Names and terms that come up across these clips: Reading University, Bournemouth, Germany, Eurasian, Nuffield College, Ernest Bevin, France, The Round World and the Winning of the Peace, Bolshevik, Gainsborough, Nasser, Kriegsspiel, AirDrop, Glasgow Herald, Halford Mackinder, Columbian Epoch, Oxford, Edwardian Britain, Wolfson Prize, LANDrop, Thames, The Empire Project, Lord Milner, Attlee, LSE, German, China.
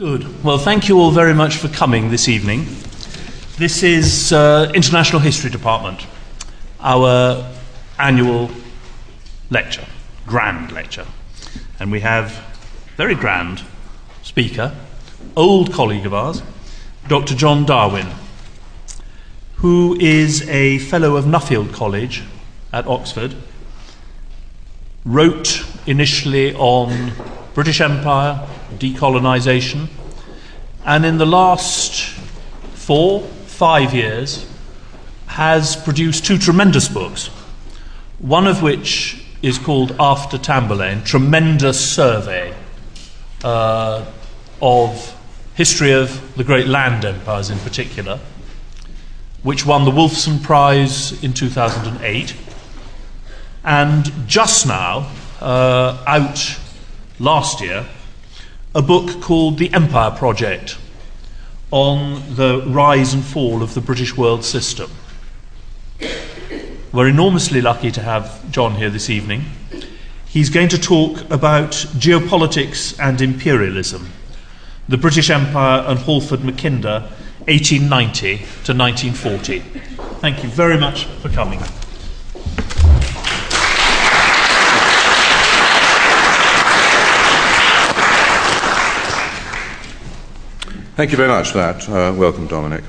Good. Well, thank you all very much for coming this evening. This is International History Department, our annual lecture, grand lecture. And we have a very grand speaker, old colleague of ours, Dr. John Darwin, who is a fellow of Nuffield College at Oxford, wrote initially on British Empire, decolonisation, and in the last 4-5 years has produced two tremendous books, one of which is called After Tamerlane, tremendous survey of history of the great land empires in particular, which won the Wolfson Prize in 2008, and just now, out last year, a book called The Empire Project on the rise and fall of the British world system. We're enormously lucky to have John here this evening. He's going to talk about geopolitics and imperialism, the British Empire and Halford Mackinder, 1890 to 1940. Thank you very much for coming. Thank you very much for that. Welcome, Dominic.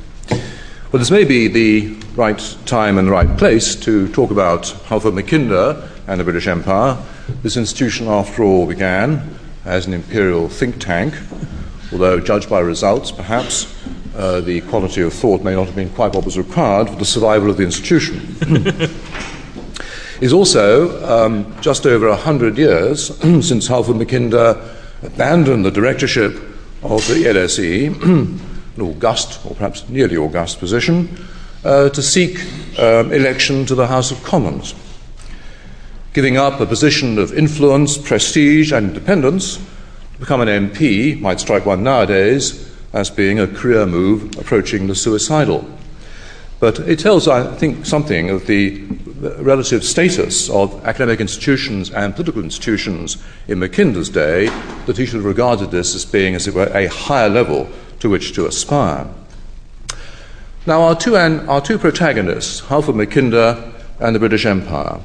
Well, this may be the right time and the right place to talk about Halford Mackinder and the British Empire. This institution, after all, began as an imperial think tank, although judged by results, perhaps, the quality of thought may not have been quite what was required for the survival of the institution. It's also just over 100 years since Halford Mackinder abandoned the directorship of the LSE, an august, or perhaps nearly august position, to seek election to the House of Commons. Giving up a position of influence, prestige and independence to become an MP might strike one nowadays as being a career move approaching the suicidal. But it tells, I think, something of the relative status of academic institutions and political institutions in Mackinder's day, that he should have regarded this as being, as it were, a higher level to which to aspire. Now, our two protagonists, Halford Mackinder and the British Empire.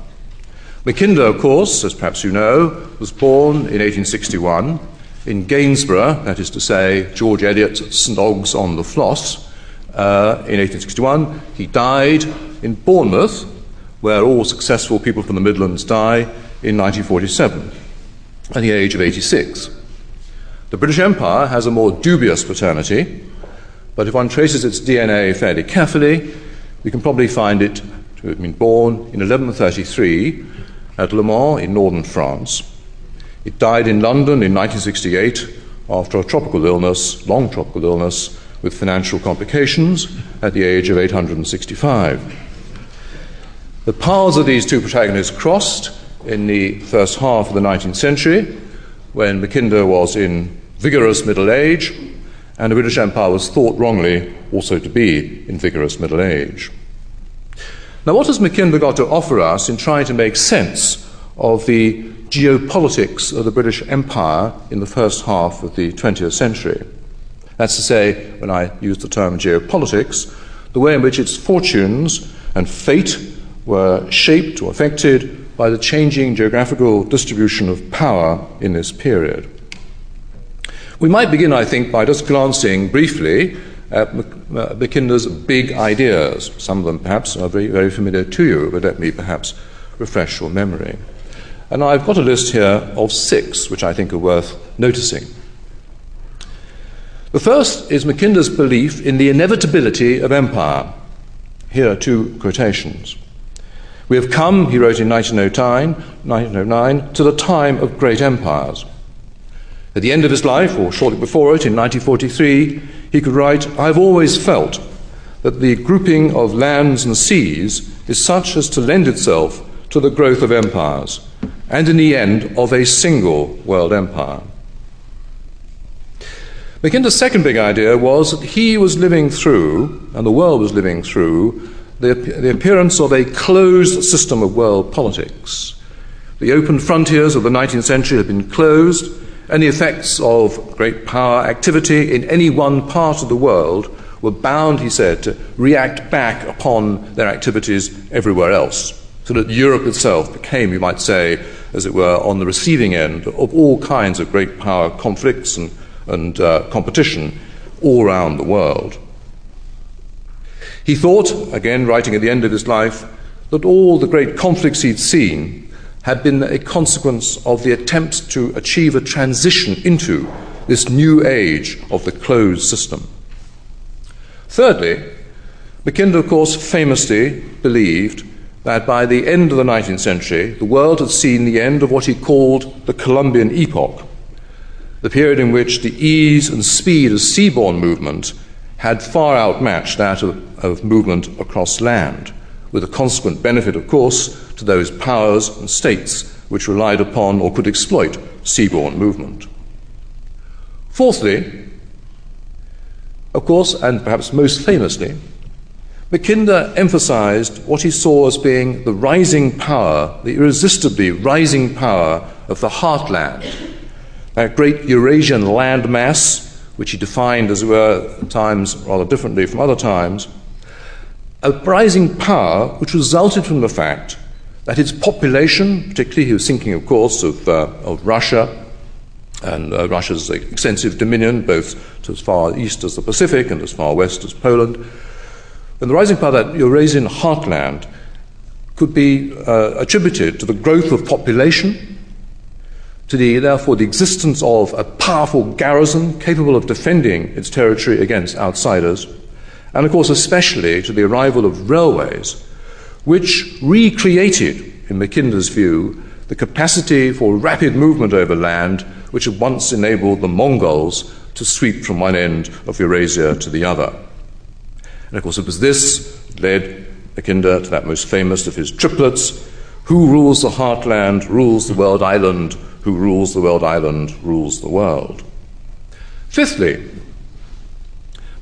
Mackinder, of course, as perhaps you know, was born in 1861 in Gainsborough, that is to say, George Eliot's St. Ogg's on the Floss, in 1861. He died in Bournemouth, where all successful people from the Midlands die, in 1947, at the age of 86. The British Empire has a more dubious paternity, but if one traces its DNA fairly carefully, we can probably find it to have been born in 1133 at Le Mans in northern France. It died in London in 1968 after a long tropical illness, with financial complications, at the age of 865. The paths of these two protagonists crossed in the first half of the 19th century, when Mackinder was in vigorous middle age, and the British Empire was thought wrongly also to be in vigorous middle age. Now, what has Mackinder got to offer us in trying to make sense of the geopolitics of the British Empire in the first half of the 20th century? That's to say, when I use the term geopolitics, the way in which its fortunes and fate were shaped or affected by the changing geographical distribution of power in this period. We might begin, I think, by just glancing briefly at Mackinder's big ideas. Some of them, perhaps, are very, very familiar to you, but let me perhaps refresh your memory. And I've got a list here of 6, which I think are worth noticing. The first is Mackinder's belief in the inevitability of empire. Here are 2 quotations. "We have come," he wrote in 1909, "to the time of great empires." At the end of his life, or shortly before it, in 1943, he could write, "I have always felt that the grouping of lands and seas is such as to lend itself to the growth of empires, and in the end of a single world empire." Mackinder's second big idea was that he was living through, and the world was living through, the appearance of a closed system of world politics. The open frontiers of the 19th century had been closed, and the effects of great power activity in any one part of the world were bound, he said, to react back upon their activities everywhere else, so that Europe itself became, you might say, as it were, on the receiving end of all kinds of great power conflicts and competition all around the world. He thought, again writing at the end of his life, that all the great conflicts he'd seen had been a consequence of the attempts to achieve a transition into this new age of the closed system. Thirdly, Mackinder, of course, famously believed that by the end of the 19th century, the world had seen the end of what he called the Columbian epoch, the period in which the ease and speed of seaborne movement had far outmatched that of movement across land, with a consequent benefit, of course, to those powers and states which relied upon or could exploit seaborne movement. Fourthly, of course, and perhaps most famously, Mackinder emphasized what he saw as being the rising power, the irresistibly rising power of the heartland, that great Eurasian landmass, which he defined, as it were, at times rather differently from other times, a rising power which resulted from the fact that its population, particularly he was thinking, of course, of Russia and Russia's extensive dominion, both to as far east as the Pacific and as far west as Poland, and the rising power of that Eurasian heartland could be attributed to the growth of population, to therefore the existence of a powerful garrison capable of defending its territory against outsiders, and of course especially to the arrival of railways, which recreated, in Mackinder's view, the capacity for rapid movement over land which had once enabled the Mongols to sweep from one end of Eurasia to the other. And of course it was this that led Mackinder to that most famous of his triplets: who rules the heartland, rules the world island; who rules the world island, rules the world. Fifthly,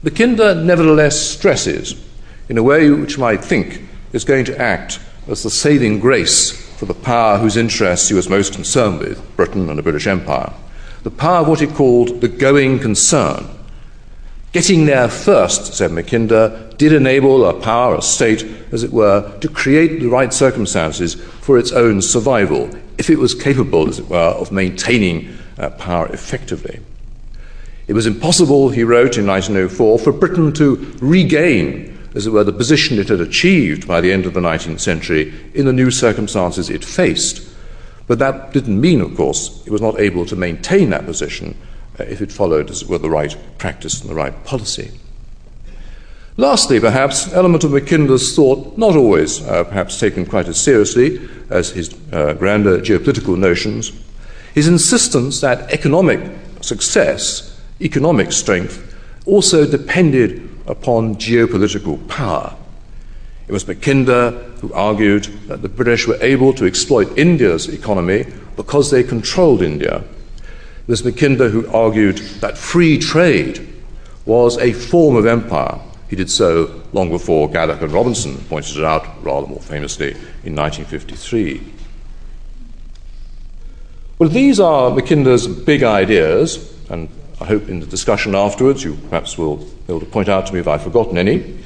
Mackinder nevertheless stresses, in a way which I think is going to act as the saving grace for the power whose interests he was most concerned with, Britain and the British Empire, the power of what he called the going concern. Getting there first, said Mackinder, did enable a power, a state, as it were, to create the right circumstances for its own survival, if it was capable, as it were, of maintaining power effectively. It was impossible, he wrote in 1904, for Britain to regain, as it were, the position it had achieved by the end of the 19th century in the new circumstances it faced. But that didn't mean, of course, it was not able to maintain that position if it followed, as it were, the right practice and the right policy. Lastly, perhaps, an element of Mackinder's thought, not always perhaps taken quite as seriously as his grander geopolitical notions, his insistence that economic success, economic strength, also depended upon geopolitical power. It was Mackinder who argued that the British were able to exploit India's economy because they controlled India. It was Mackinder who argued that free trade was a form of empire. He did so long before Gaddock and Robinson pointed it out rather more famously in 1953. Well, these are Mackinder's big ideas, and I hope in the discussion afterwards you perhaps will be able to point out to me if I've forgotten any.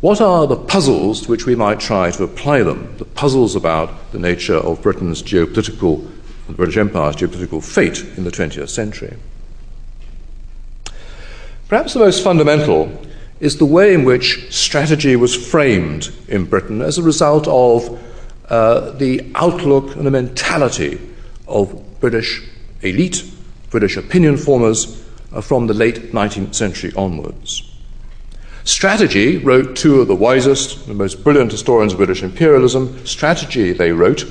What are the puzzles to which we might try to apply them, the puzzles about the nature of Britain's geopolitical, the British Empire's geopolitical fate in the 20th century? Perhaps the most fundamental is the way in which strategy was framed in Britain as a result of the outlook and the mentality of British elite, British opinion formers, from the late 19th century onwards. Strategy, wrote two of the wisest and most brilliant historians of British imperialism, strategy, they wrote,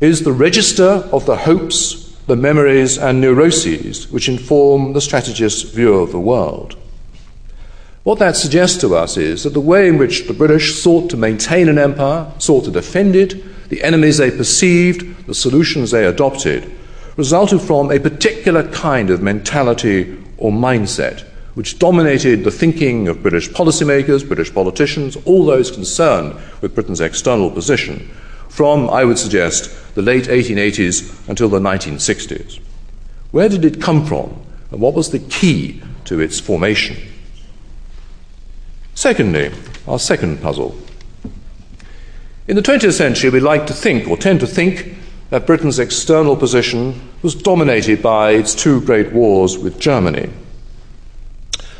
is the register of the hopes, the memories and neuroses which inform the strategist's view of the world. What that suggests to us is that the way in which the British sought to maintain an empire, sought to defend it, the enemies they perceived, the solutions they adopted, resulted from a particular kind of mentality or mindset, which dominated the thinking of British policymakers, British politicians, all those concerned with Britain's external position, from, I would suggest, the late 1880s until the 1960s. Where did it come from, and what was the key to its formation? Secondly, our second puzzle. In the 20th century, we like to think, or tend to think, that Britain's external position was dominated by its two great wars with Germany.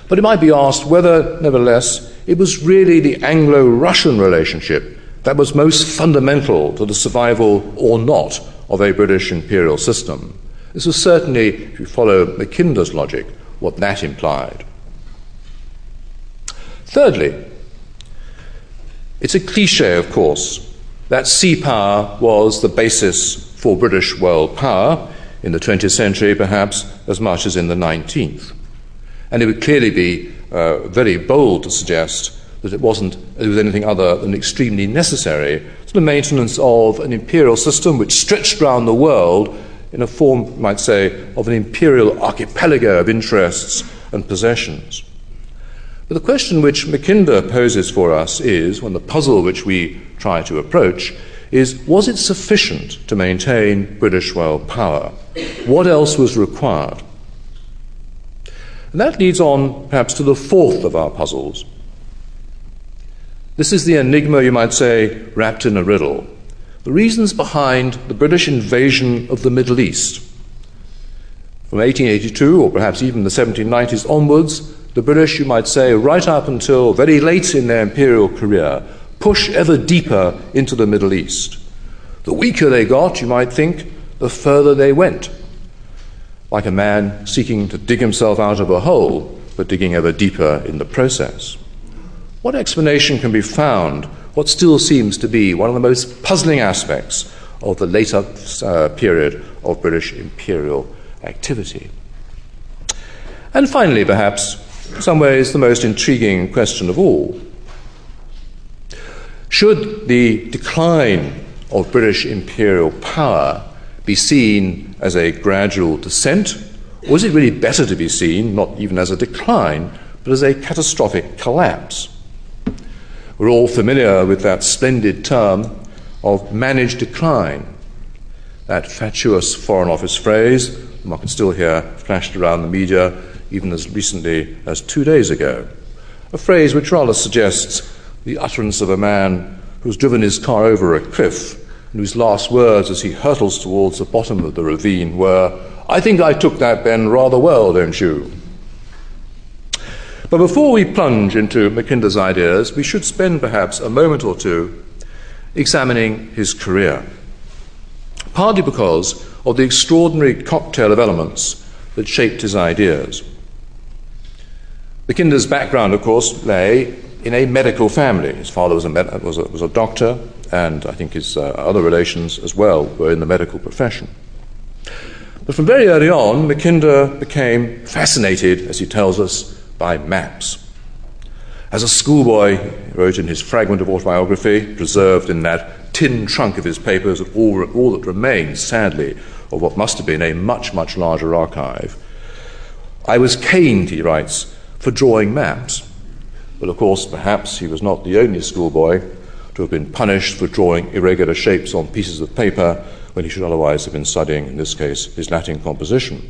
But it might be asked whether, nevertheless, it was really the Anglo-Russian relationship that was most fundamental to the survival or not of a British imperial system. This was certainly, if you follow Mackinder's logic, what that implied. Thirdly, it's a cliché, of course, that sea power was the basis for British world power in the 20th century, perhaps, as much as in the 19th. And it would clearly be very bold to suggest that it was anything other than extremely necessary to the maintenance of an imperial system which stretched round the world in a form, you might say, of an imperial archipelago of interests and possessions. But the question which Mackinder poses for us is, and the puzzle which we try to approach, is, was it sufficient to maintain British world power? What else was required? And that leads on, perhaps, to the fourth of our puzzles. This is the enigma, you might say, wrapped in a riddle. The reasons behind the British invasion of the Middle East. From 1882, or perhaps even the 1790s onwards, the British, you might say, right up until very late in their imperial career, push ever deeper into the Middle East. The weaker they got, you might think, the further they went. Like a man seeking to dig himself out of a hole, but digging ever deeper in the process. What explanation can be found? What still seems to be one of the most puzzling aspects of the later period of British imperial activity. And finally, perhaps, in some ways, the most intriguing question of all. Should the decline of British imperial power be seen as a gradual descent, or is it really better to be seen, not even as a decline, but as a catastrophic collapse? We're all familiar with that splendid term of managed decline, that fatuous Foreign Office phrase, one can still hear flashed around the media even as recently as 2 days ago, a phrase which rather suggests the utterance of a man who's driven his car over a cliff and whose last words as he hurtles towards the bottom of the ravine were, "I think I took that bend rather well, don't you?" But before we plunge into Mackinder's ideas, we should spend perhaps a moment or two examining his career, partly because of the extraordinary cocktail of elements that shaped his ideas. Mackinder's background, of course, lay in a medical family. His father was a doctor, and I think his other relations as well were in the medical profession. But from very early on, Mackinder became fascinated, as he tells us, by maps. As a schoolboy, he wrote in his fragment of autobiography, preserved in that tin trunk of his papers, all that remains, sadly, of what must have been a much, much larger archive. "I was caned," he writes, "for drawing maps." But of course, perhaps he was not the only schoolboy to have been punished for drawing irregular shapes on pieces of paper when he should otherwise have been studying, in this case, his Latin composition.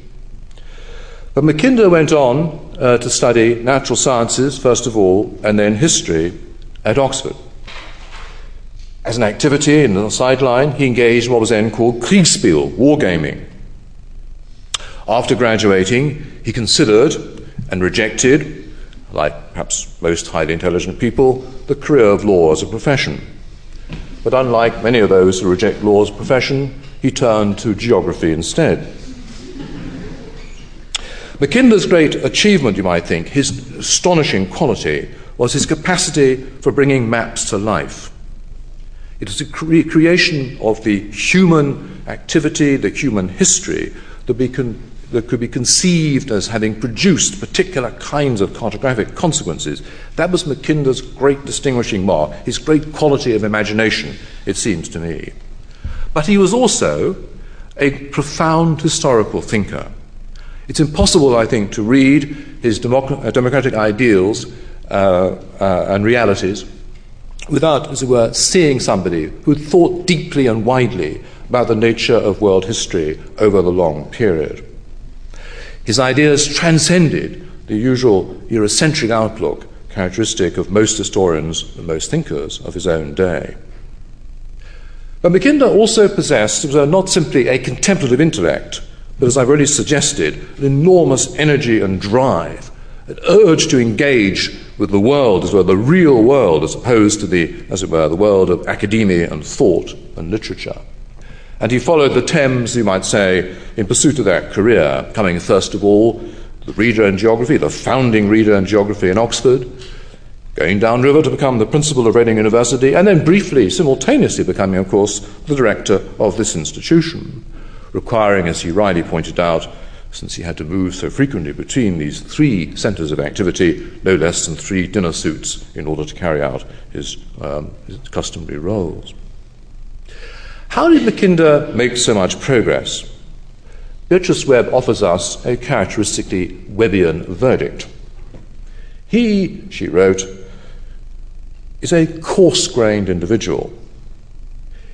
But Mackinder went on to study natural sciences, first of all, and then history at Oxford. As an activity in the sideline, he engaged in what was then called Kriegsspiel, wargaming. After graduating, he considered and rejected, like perhaps most highly intelligent people, the career of law as a profession. But unlike many of those who reject law as a profession, he turned to geography instead. Mackinder's great achievement, you might think, his astonishing quality, was his capacity for bringing maps to life. It was the creation of the human activity, the human history, that could be conceived as having produced particular kinds of cartographic consequences. That was Mackinder's great distinguishing mark, his great quality of imagination, it seems to me. But he was also a profound historical thinker. It's impossible, I think, to read his Democratic Ideals and Realities without, as it were, seeing somebody who thought deeply and widely about the nature of world history over the long period. His ideas transcended the usual Eurocentric outlook characteristic of most historians and most thinkers of his own day. But Mackinder also possessed not simply a contemplative intellect, but, as I've already suggested, an enormous energy and drive, an urge to engage with the world, as it were, the real world, as opposed to the, as it were, the world of academia and thought and literature. And he followed the Thames, you might say, in pursuit of that career, coming first of all the reader in geography, the founding reader in geography in Oxford, going downriver to become the principal of Reading University, and then briefly, simultaneously becoming, of course, the director of this institution, requiring, as he rightly pointed out, since he had to move so frequently between these three centres of activity, no less than 3 dinner suits in order to carry out his customary roles. How did Mackinder make so much progress? Beatrice Webb offers us a characteristically Webbian verdict. He, she wrote, is a coarse-grained individual.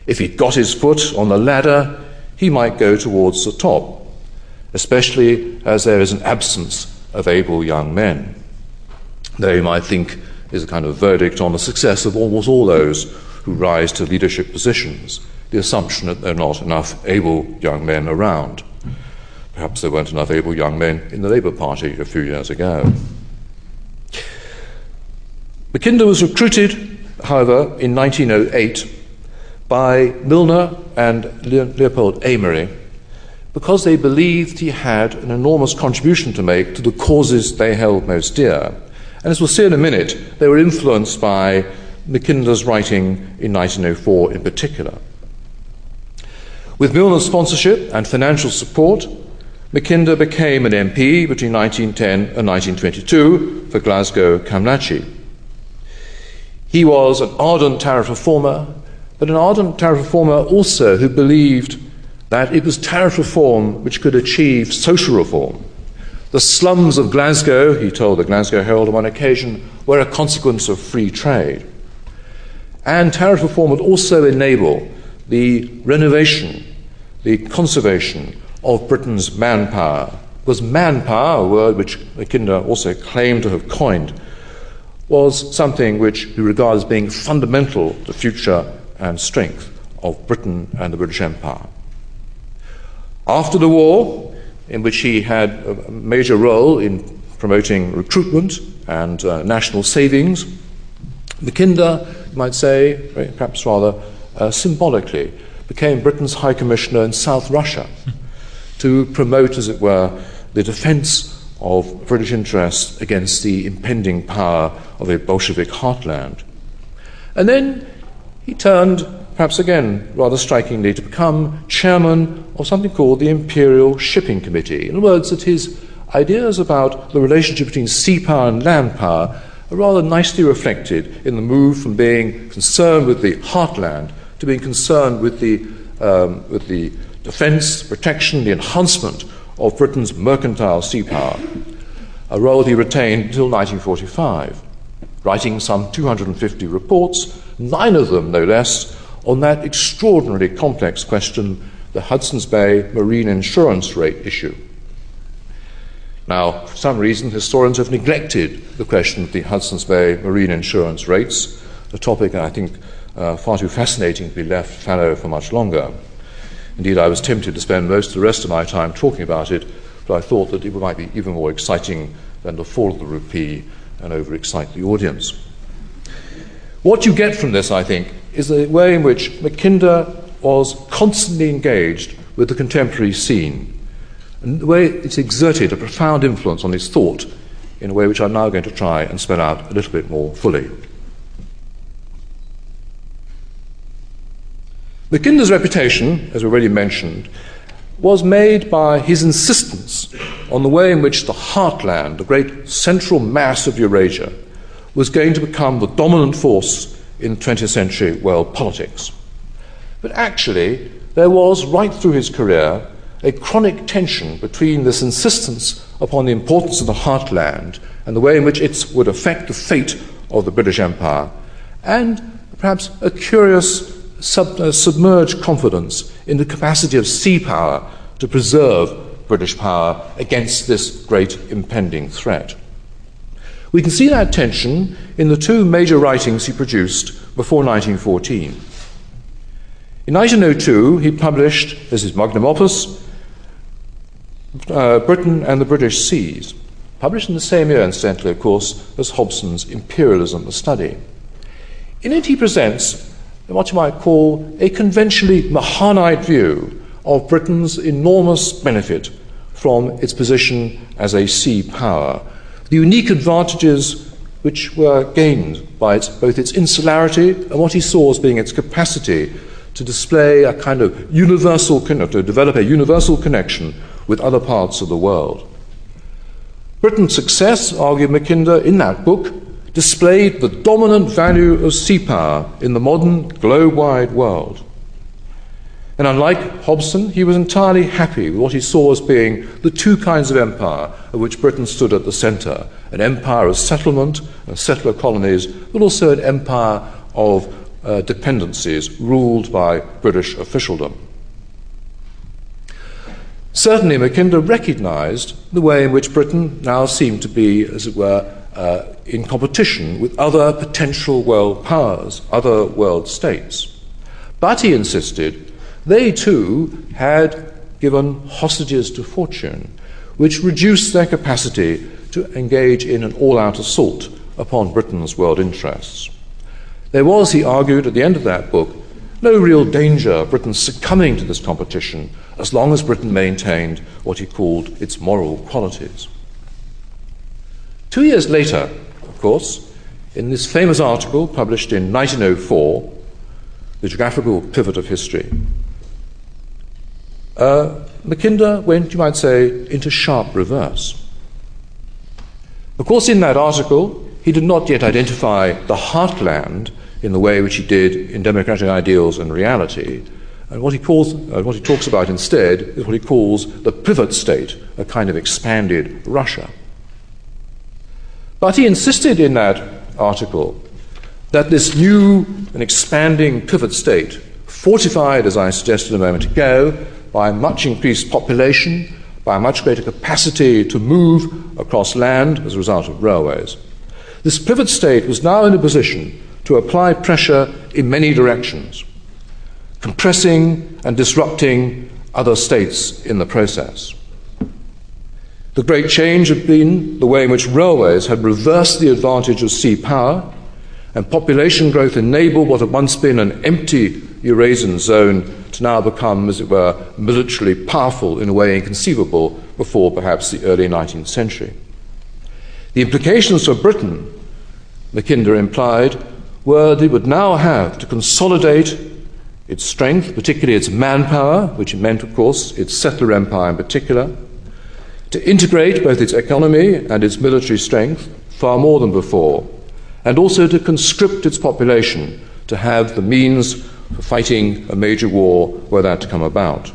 If he got his foot on the ladder, he might go towards the top, especially as there is an absence of able young men. Though you might think is a kind of verdict on the success of almost all those who rise to leadership positions, the assumption that there are not enough able young men around. Perhaps there weren't enough able young men in the Labour Party a few years ago. Mackinder was recruited, however, in 1908 by Milner and Leopold Amery, because they believed he had an enormous contribution to make to the causes they held most dear. And as we'll see in a minute, they were influenced by Mackinder's writing in 1904 in particular. With Milner's sponsorship and financial support, Mackinder became an MP between 1910 and 1922 for Glasgow Camlachie. He was an ardent tariff reformer, but an ardent tariff reformer also who believed that it was tariff reform which could achieve social reform. The slums of Glasgow, he told the Glasgow Herald on one occasion, were a consequence of free trade. And tariff reform would also enable the renovation, the conservation of Britain's manpower, because manpower, a word which Mackinder also claimed to have coined, was something which he regarded as being fundamental to the future and strength of Britain and the British Empire. After the war, in which he had a major role in promoting recruitment and national savings, Mackinder, you might say, perhaps rather symbolically, became Britain's High Commissioner in South Russia to promote, as it were, the defence of British interests against the impending power of a Bolshevik heartland. And then he turned, perhaps again rather strikingly, to become chairman of something called the Imperial Shipping Committee. In other words, that his ideas about the relationship between sea power and land power are rather nicely reflected in the move from being concerned with the heartland to being concerned with the defence, protection, the enhancement of Britain's mercantile sea power, a role he retained until 1945, writing some 250 reports, 9 of them, no less, on that extraordinarily complex question, the Hudson's Bay marine insurance rate issue. Now, for some reason, historians have neglected the question of the Hudson's Bay marine insurance rates, a topic I think far too fascinating to be left fallow for much longer. Indeed, I was tempted to spend most of the rest of my time talking about it, but I thought that it might be even more exciting than the fall of the rupee and overexcite the audience. What you get from this, I think, is the way in which Mackinder was constantly engaged with the contemporary scene, and the way it's exerted a profound influence on his thought in a way which I'm now going to try and spell out a little bit more fully. Mackinder's reputation, as already mentioned, was made by his insistence on the way in which the heartland, the great central mass of Eurasia, was going to become the dominant force in 20th century world politics. But actually, there was, right through his career, a chronic tension between this insistence upon the importance of the heartland and the way in which it would affect the fate of the British Empire, and perhaps a curious submerged confidence in the capacity of sea power to preserve British power against this great impending threat. We can see that tension in the two major writings he produced before 1914. In 1902, he published, this is magnum opus, Britain and the British Seas, published in the same year, incidentally, of course, as Hobson's Imperialism, a Study. In it, he presents what you might call a conventionally Mahanite view of Britain's enormous benefit from its position as a sea power, the unique advantages which were gained by both its insularity and what he saw as being its capacity to display a kind of universal, to develop a universal connection with other parts of the world. Britain's success, argued Mackinder in that book, displayed the dominant value of sea power in the modern globe-wide world. And unlike Hobson, he was entirely happy with what he saw as being the two kinds of empire of which Britain stood at the centre, an empire of settlement, of settler colonies, but also an empire of dependencies ruled by British officialdom. Certainly, Mackinder recognised the way in which Britain now seemed to be, as it were, in competition with other potential world powers, other world states. But he insisted they too had given hostages to fortune, which reduced their capacity to engage in an all-out assault upon Britain's world interests. There was, he argued at the end of that book, no real danger of Britain succumbing to this competition as long as Britain maintained what he called its moral qualities. 2 years later, of course, in this famous article published in 1904, The Geographical Pivot of History, Mackinder went, you might say, into sharp reverse. Of course, in that article, he did not yet identify the heartland in the way which he did in Democratic Ideals and Reality. And what he talks about instead is what he calls the pivot state, a kind of expanded Russia. But he insisted in that article that this new and expanding pivot state, fortified, as I suggested a moment ago, by much increased population, by a much greater capacity to move across land as a result of railways, this pivot state was now in a position to apply pressure in many directions, compressing and disrupting other states in the process. The great change had been the way in which railways had reversed the advantage of sea power, and population growth enabled what had once been an empty Eurasian zone to now become, as it were, militarily powerful in a way inconceivable before perhaps the early 19th century. The implications for Britain, Mackinder implied, were that it would now have to consolidate its strength, particularly its manpower, which meant, of course, its settler empire in particular, to integrate both its economy and its military strength far more than before, and also to conscript its population to have the means for fighting a major war were that to come about.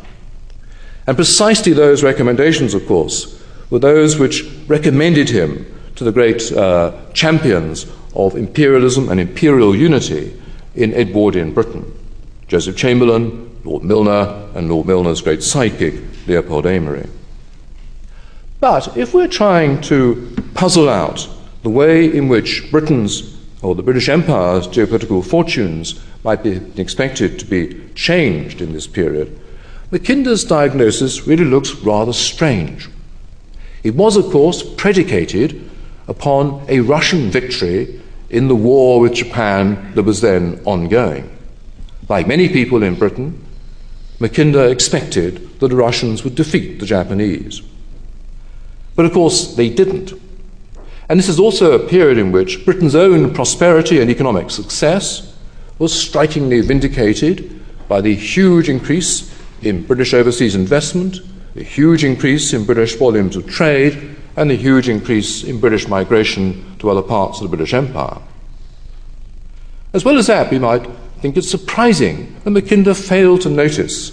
And precisely those recommendations, of course, were those which recommended him to the great champions of imperialism and imperial unity in Edwardian Britain, Joseph Chamberlain, Lord Milner, and Lord Milner's great sidekick, Leopold Amery. But if we're trying to puzzle out the way in which Britain's or the British Empire's geopolitical fortunes might be expected to be changed in this period, Mackinder's diagnosis really looks rather strange. It was, of course, predicated upon a Russian victory in the war with Japan that was then ongoing. Like many people in Britain, Mackinder expected that the Russians would defeat the Japanese. But, of course, they didn't. And this is also a period in which Britain's own prosperity and economic success was strikingly vindicated by the huge increase in British overseas investment, the huge increase in British volumes of trade, and the huge increase in British migration to other parts of the British Empire. As well as that, we might think it's surprising that Mackinder failed to notice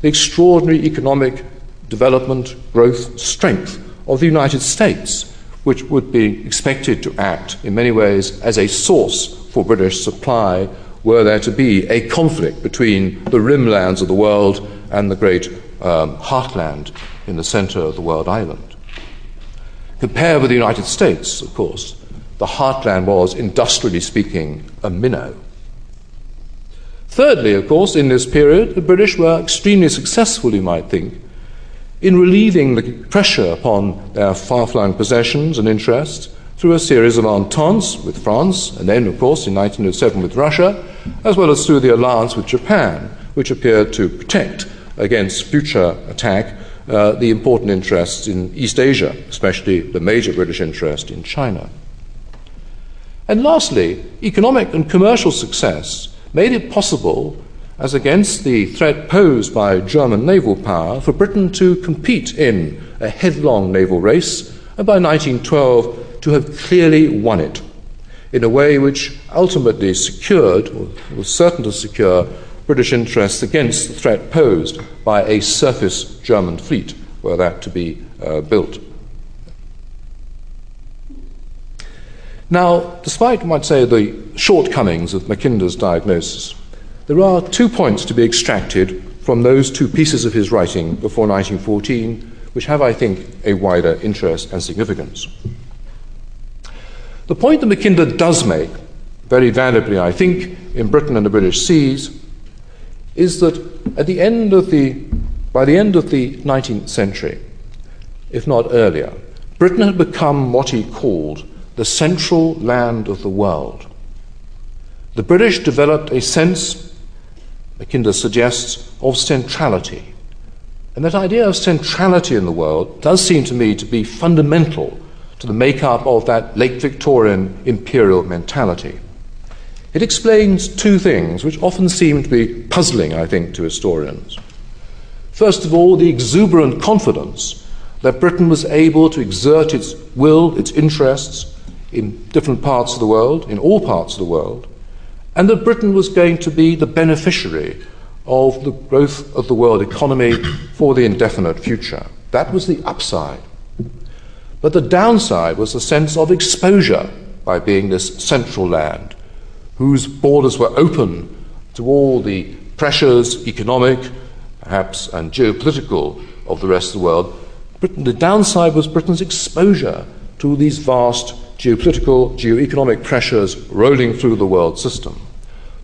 the extraordinary economic development, growth, strength of the United States, which would be expected to act in many ways as a source for British supply were there to be a conflict between the rimlands of the world and the great heartland in the center of the world island. Compared with the United States, of course, the heartland was, industrially speaking, a minnow. Thirdly, of course, in this period, the British were extremely successful, you might think, in relieving the pressure upon their far-flung possessions and interests through a series of ententes with France, and then, of course, in 1907 with Russia, as well as through the alliance with Japan, which appeared to protect against future attack the important interests in East Asia, especially the major British interest in China. And lastly, economic and commercial success made it possible, as against the threat posed by German naval power, for Britain to compete in a headlong naval race, and by 1912 to have clearly won it, in a way which ultimately secured, or was certain to secure, British interests against the threat posed by a surface German fleet, were that to be built. Now, despite, one might say, the shortcomings of Mackinder's diagnosis, there are 2 points to be extracted from those 2 pieces of his writing before 1914, which have, I think, a wider interest and significance. The point that Mackinder does make, very validly, I think, in Britain and the British Seas, is that by the end of the 19th century, if not earlier, Britain had become what he called the central land of the world. The British developed a sense, Mackinder suggests, of centrality. And that idea of centrality in the world does seem to me to be fundamental to the makeup of that late Victorian imperial mentality. It explains 2 things which often seem to be puzzling, I think, to historians. First of all, the exuberant confidence that Britain was able to exert its will, its interests, in different parts of the world, in all parts of the world, and that Britain was going to be the beneficiary of the growth of the world economy for the indefinite future. That was the upside. But the downside was the sense of exposure by being this central land, whose borders were open to all the pressures, economic, perhaps, and geopolitical of the rest of the world. The downside was Britain's exposure to these vast geopolitical, geoeconomic pressures rolling through the world system.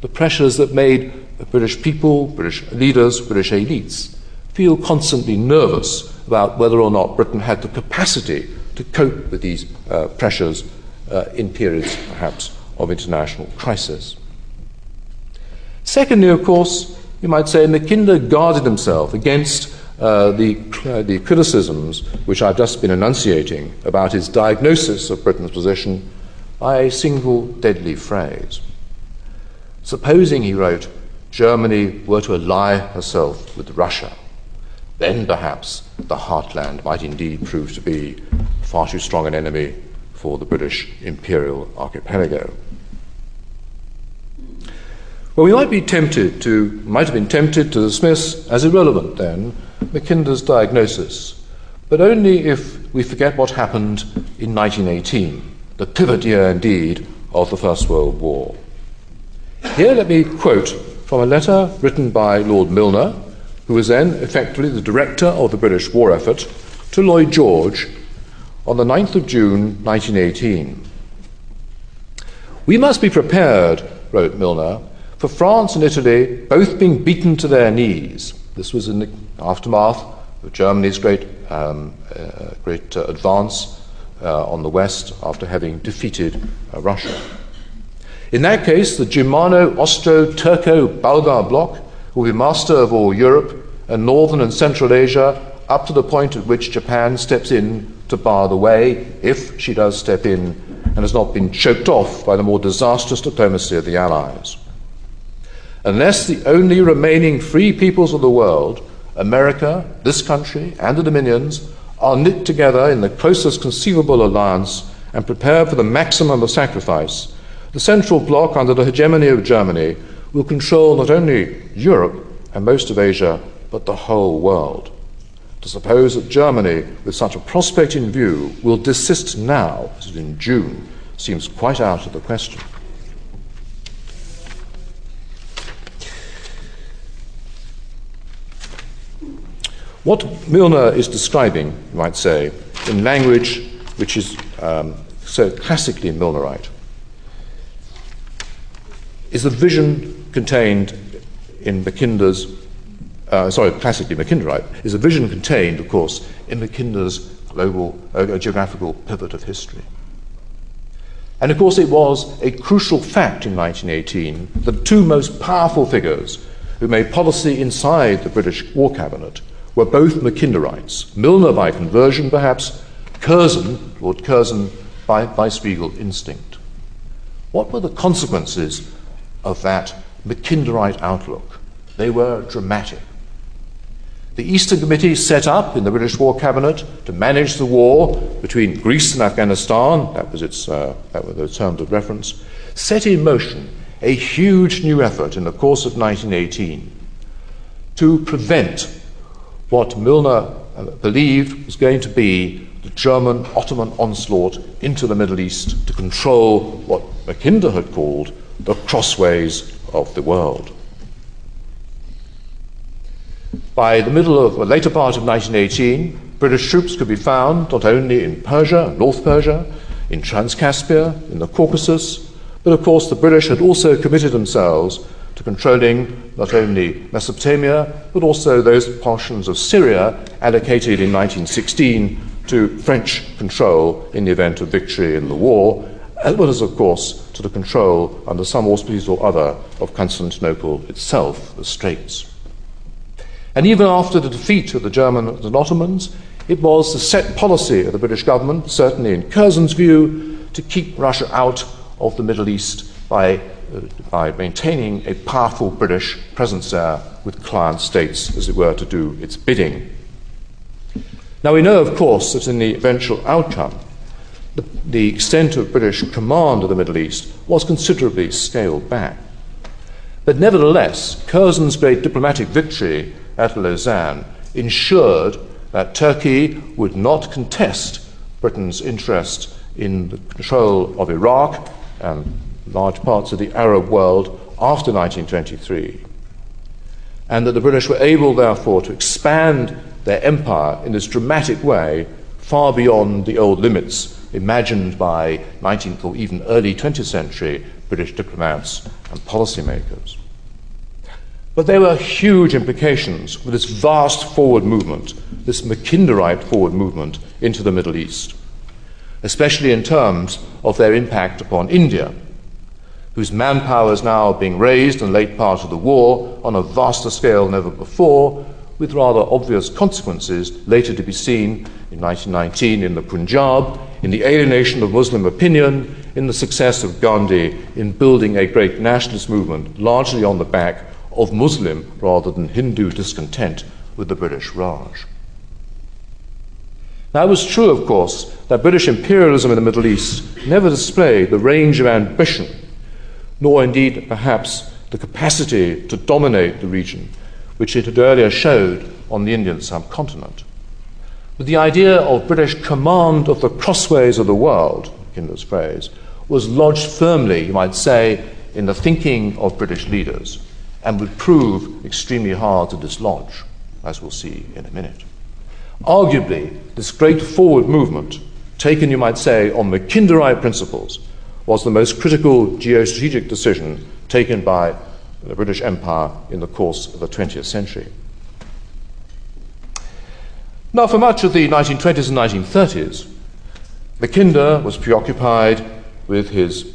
The pressures that made the British people, British leaders, British elites feel constantly nervous about whether or not Britain had the capacity to cope with these pressures in periods, perhaps, of international crisis. Secondly, of course, you might say Mackinder guarded himself against the criticisms which I've just been enunciating about his diagnosis of Britain's position by a single deadly phrase. Supposing, he wrote, Germany were to ally herself with Russia, then perhaps the heartland might indeed prove to be far too strong an enemy for the British imperial archipelago. Well, we might have been tempted to dismiss as irrelevant then Mackinder's diagnosis, but only if we forget what happened in 1918, the pivot year indeed of the First World War. Here let me quote from a letter written by Lord Milner, who was then effectively the director of the British war effort, to Lloyd George, on the 9th of June, 1918. "We must be prepared," wrote Milner, "for France and Italy both being beaten to their knees." This was in the aftermath of Germany's great advance on the West after having defeated Russia. "In that case, the Germano-Austro-Turco-Bulgar bloc will be master of all Europe and northern and central Asia up to the point at which Japan steps in to bar the way, if she does step in, and has not been choked off by the more disastrous diplomacy of the Allies. Unless the only remaining free peoples of the world, America, this country, and the Dominions, are knit together in the closest conceivable alliance and prepare for the maximum of sacrifice, the Central Bloc, under the hegemony of Germany, will control not only Europe and most of Asia, but the whole world. To suppose that Germany, with such a prospect in view, will desist now, as in June, seems quite out of the question." What Milner is describing, you might say, in language which is so classically Milnerite, is the vision contained in Mackinder's, classically Mackinderite, is the vision contained, of course, in Mackinder's geographical pivot of history. And of course it was a crucial fact in 1918 that the two most powerful figures who made policy inside the British War Cabinet were both Mackinderites, Milner by conversion perhaps, Curzon, Lord Curzon, by Spiegel instinct. What were the consequences of that Mackinderite outlook? They were dramatic. The Eastern Committee set up in the British War Cabinet to manage the war between Greece and Afghanistan, that were the terms of reference, set in motion a huge new effort in the course of 1918 to prevent what Milner believed was going to be the German Ottoman onslaught into the Middle East to control what Mackinder had called the crossways of the world. By the middle of the later part of 1918, British troops could be found not only in Persia, North Persia, in Transcaspia, in the Caucasus, but of course the British had also committed themselves to controlling not only Mesopotamia, but also those portions of Syria allocated in 1916 to French control in the event of victory in the war, as well as, of course, to the control under some auspices or other of Constantinople itself, the Straits. And even after the defeat of the Germans and Ottomans, it was the set policy of the British government, certainly in Curzon's view, to keep Russia out of the Middle East by maintaining a powerful British presence there with client states, as it were, to do its bidding. Now we know, of course, that in the eventual outcome, the extent of British command of the Middle East was considerably scaled back. But nevertheless, Curzon's great diplomatic victory at Lausanne ensured that Turkey would not contest Britain's interest in the control of Iraq and large parts of the Arab world after 1923, and that the British were able, therefore, to expand their empire in this dramatic way far beyond the old limits imagined by 19th or even early 20th century British diplomats and policymakers. But there were huge implications for this vast forward movement, this Mackinderite forward movement into the Middle East, especially in terms of their impact upon India, whose manpower is now being raised in the late part of the war on a vaster scale than ever before, with rather obvious consequences later to be seen in 1919 in the Punjab, in the alienation of Muslim opinion, in the success of Gandhi in building a great nationalist movement largely on the back of Muslim rather than Hindu discontent with the British Raj. Now it was true, of course, that British imperialism in the Middle East never displayed the range of ambition, nor indeed perhaps the capacity to dominate the region, which it had earlier showed on the Indian subcontinent. But the idea of British command of the crossways of the world, Mackinder's phrase, was lodged firmly, you might say, in the thinking of British leaders, and would prove extremely hard to dislodge, as we'll see in a minute. Arguably, this great forward movement, taken, you might say, on Mackinderite principles, was the most critical geostrategic decision taken by the British Empire in the course of the 20th century. Now, for much of the 1920s and 1930s, Mackinder was preoccupied with his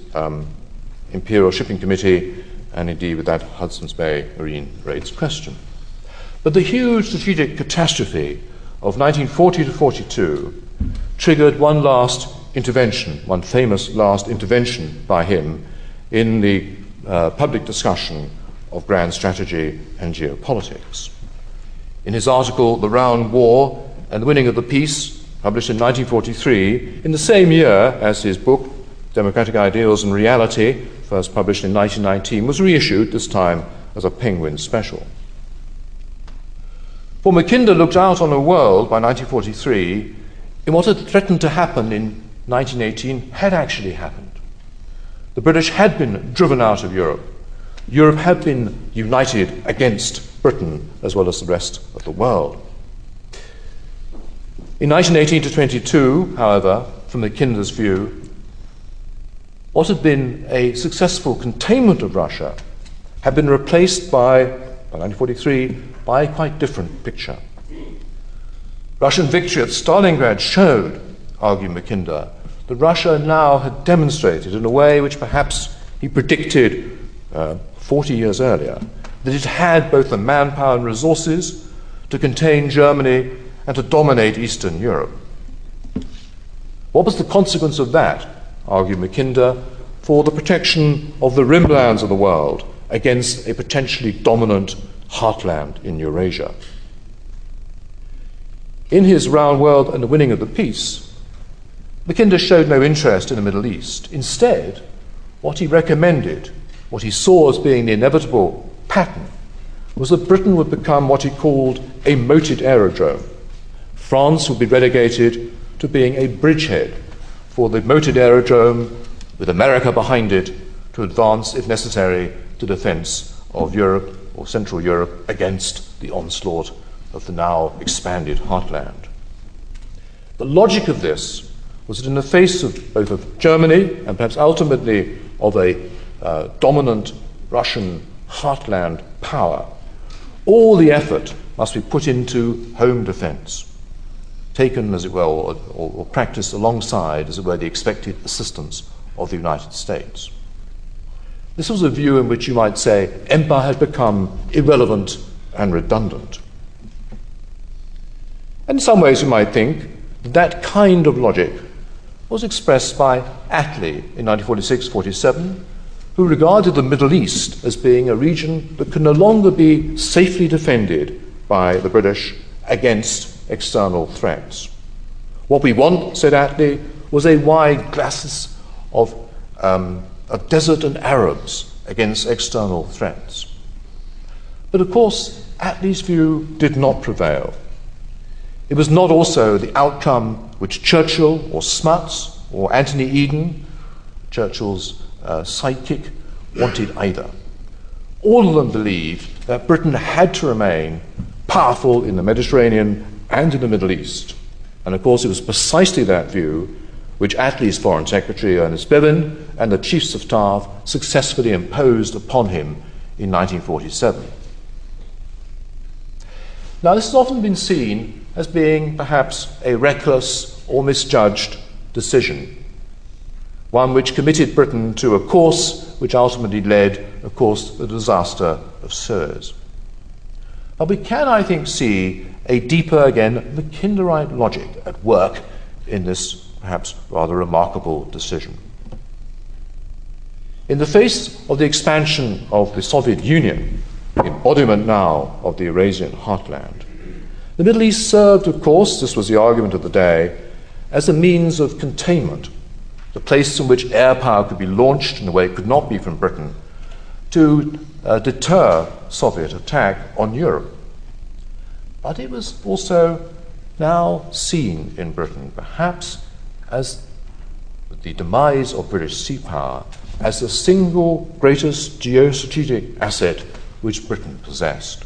Imperial Shipping Committee and indeed with that Hudson's Bay Marine Raids question. But the huge strategic catastrophe of 1940 to 42 triggered one famous last intervention by him in the public discussion of grand strategy and geopolitics. In his article, The Round War and the Winning of the Peace, published in 1943, in the same year as his book, Democratic Ideals and Reality, first published in 1919, was reissued, this time as a Penguin special. For Mackinder looked out on a world by 1943 in what had threatened to happen in 1918 had actually happened. The British had been driven out of Europe. Europe had been united against Britain as well as the rest of the world. In 1918 to 22, however, from Mackinder's view, what had been a successful containment of Russia had been replaced by 1943 by a quite different picture. Russian victory at Stalingrad showed, argued Mackinder, that Russia now had demonstrated in a way which perhaps he predicted 40 years earlier, that it had both the manpower and resources to contain Germany and to dominate Eastern Europe. What was the consequence of that, argued Mackinder, for the protection of the rimlands of the world against a potentially dominant heartland in Eurasia? In his Round World and the Winning of the Peace, Mackinder showed no interest in the Middle East. Instead, what he recommended, what he saw as being the inevitable pattern, was that Britain would become what he called a moated aerodrome. France would be relegated to being a bridgehead for the moated aerodrome, with America behind it, to advance, if necessary, to defence of Europe or Central Europe against the onslaught of the now expanded heartland. The logic of this was that in the face of both of Germany and perhaps ultimately of a dominant Russian heartland power, all the effort must be put into home defence, taken, as it were, or practiced alongside, as it were, the expected assistance of the United States. This was a view in which, you might say, empire had become irrelevant and redundant. And in some ways, you might think that that kind of logic was expressed by Attlee in 1946-47, who regarded the Middle East as being a region that could no longer be safely defended by the British against external threats. What we want, said Attlee, was a wide glacis of desert and Arabs against external threats. But of course, Attlee's view did not prevail. It was not also the outcome which Churchill or Smuts or Anthony Eden, Churchill's sidekick, wanted either. All of them believed that Britain had to remain powerful in the Mediterranean and in the Middle East. And of course, it was precisely that view which Attlee's Foreign Secretary, Ernest Bevin, and the Chiefs of Staff successfully imposed upon him in 1947. Now, this has often been seen as being perhaps a reckless or misjudged decision, one which committed Britain to a course which ultimately led, of course, to the disaster of Suez. But we can, I think, see a deeper, again, Mackinderite logic at work in this perhaps rather remarkable decision. In the face of the expansion of the Soviet Union, the embodiment now of the Eurasian heartland, the Middle East served, of course, this was the argument of the day, as a means of containment, the place in which air power could be launched in a way it could not be from Britain, to deter Soviet attack on Europe. But it was also now seen in Britain, perhaps, as the demise of British sea power as the single greatest geostrategic asset which Britain possessed.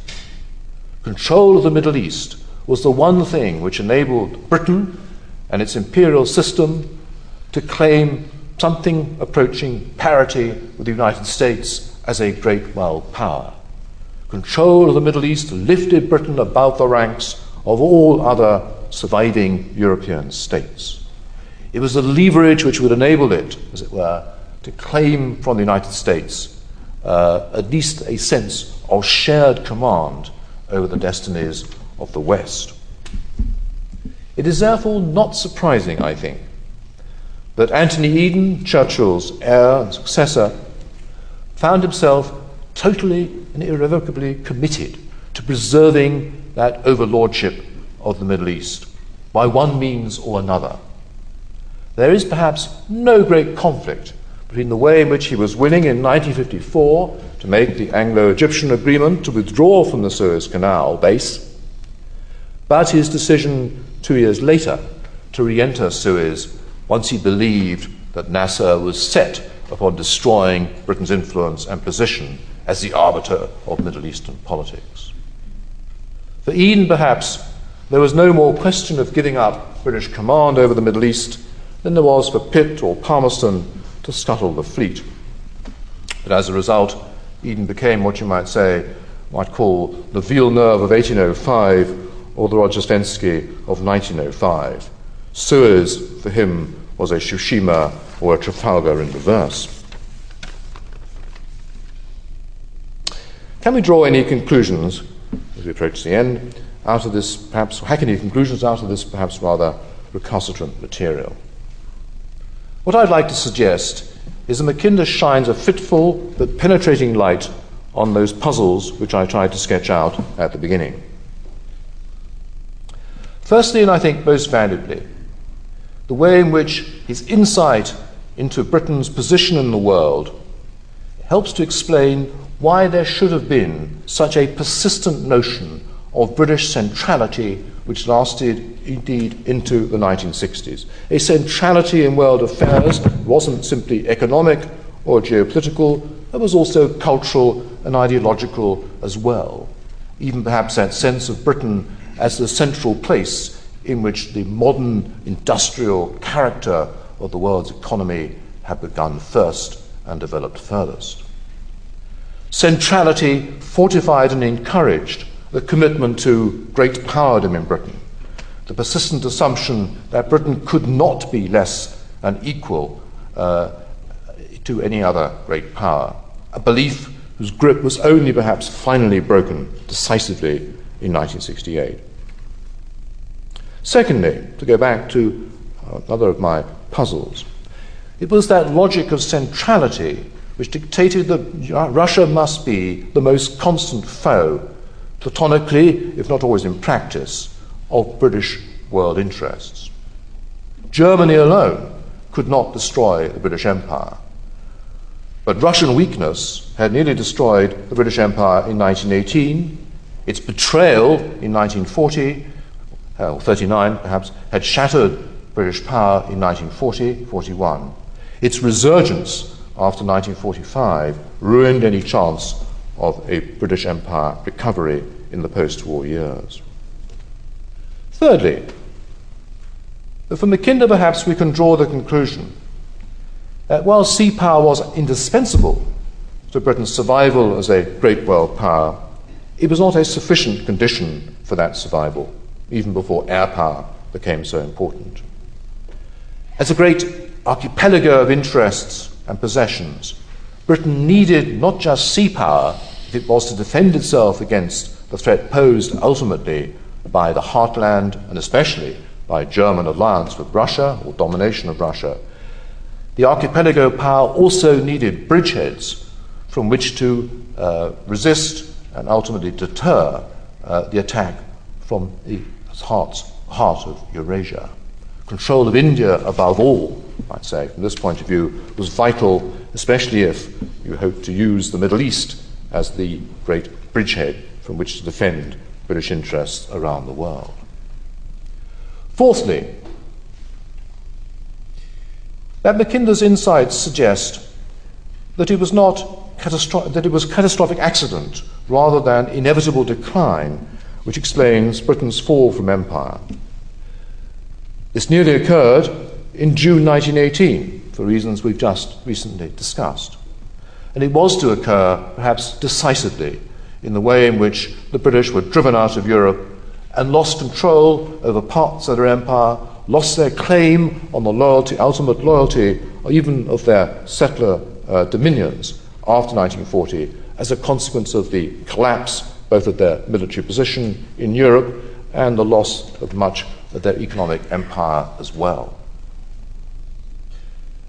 Control of the Middle East was the one thing which enabled Britain and its imperial system to claim something approaching parity with the United States as a great world power. Control of the Middle East lifted Britain above the ranks of all other surviving European states. It was the leverage which would enable it, as it were, to claim from the United States at least a sense of shared command over the destinies of the West. It is therefore not surprising, I think, that Anthony Eden, Churchill's heir and successor, found himself totally and irrevocably committed to preserving that overlordship of the Middle East by one means or another. There is perhaps no great conflict between the way in which he was willing in 1954 to make the Anglo-Egyptian agreement to withdraw from the Suez Canal base, but his decision 2 years later to re-enter Suez once he believed that Nasser was set upon destroying Britain's influence and position as the arbiter of Middle Eastern politics. For Eden, perhaps, There was no more question of giving up British command over the Middle East than there was for Pitt or Palmerston to scuttle the fleet. But as a result, Eden became what you might call the Villeneuve of 1805 or the Rozhdestvensky of 1905. Suez, for him, was a Tsushima or a Trafalgar in reverse. Can we draw any conclusions, as we approach the end, out of this perhaps, rather recalcitrant material? What I'd like to suggest is that Mackinder shines a fitful but penetrating light on those puzzles which I tried to sketch out at the beginning. Firstly, and I think most valuably, the way in which his insight into Britain's position in the world helps to explain why there should have been such a persistent notion of British centrality which lasted indeed into the 1960s. A centrality in world affairs wasn't simply economic or geopolitical, it was also cultural and ideological as well. Even perhaps that sense of Britain as the central place in which the modern industrial character of the world's economy had begun first and developed furthest. Centrality fortified and encouraged the commitment to great powerdom in Britain, the persistent assumption that Britain could not be less than equal to any other great power, a belief whose grip was only perhaps finally broken decisively in 1968. Secondly, to go back to another of my puzzles, it was that logic of centrality which dictated that Russia must be the most constant foe, platonically, if not always in practice, of British world interests. Germany alone could not destroy the British Empire, but Russian weakness had nearly destroyed the British Empire in 1918, its betrayal in 1940, or 39 perhaps, had shattered British power in 1940-41. Its resurgence after 1945 ruined any chance of a British Empire recovery in the post-war years. Thirdly, for Mackinder perhaps we can draw the conclusion that while sea power was indispensable to Britain's survival as a great world power, it was not a sufficient condition for that survival, even before air power became so important. As a great archipelago of interests and possessions, Britain needed not just sea power if it was to defend itself against the threat posed ultimately by the heartland and especially by German alliance with Russia or domination of Russia. The archipelago power also needed bridgeheads from which to resist and ultimately deter the attack from the heart of Eurasia. Control of India, above all, I'd say, from this point of view, was vital, especially if you hoped to use the Middle East as the great bridgehead from which to defend British interests around the world. Fourthly, that Mackinder's insights suggest that it was catastrophic accident rather than inevitable decline which explains Britain's fall from empire. This nearly occurred in June 1918, for reasons we've just recently discussed. And it was to occur, perhaps decisively, in the way in which the British were driven out of Europe and lost control over parts of their empire, lost their claim on the ultimate loyalty, or even of their settler dominions after 1940, as a consequence of the collapse both of their military position in Europe and the loss of much of their economic empire as well.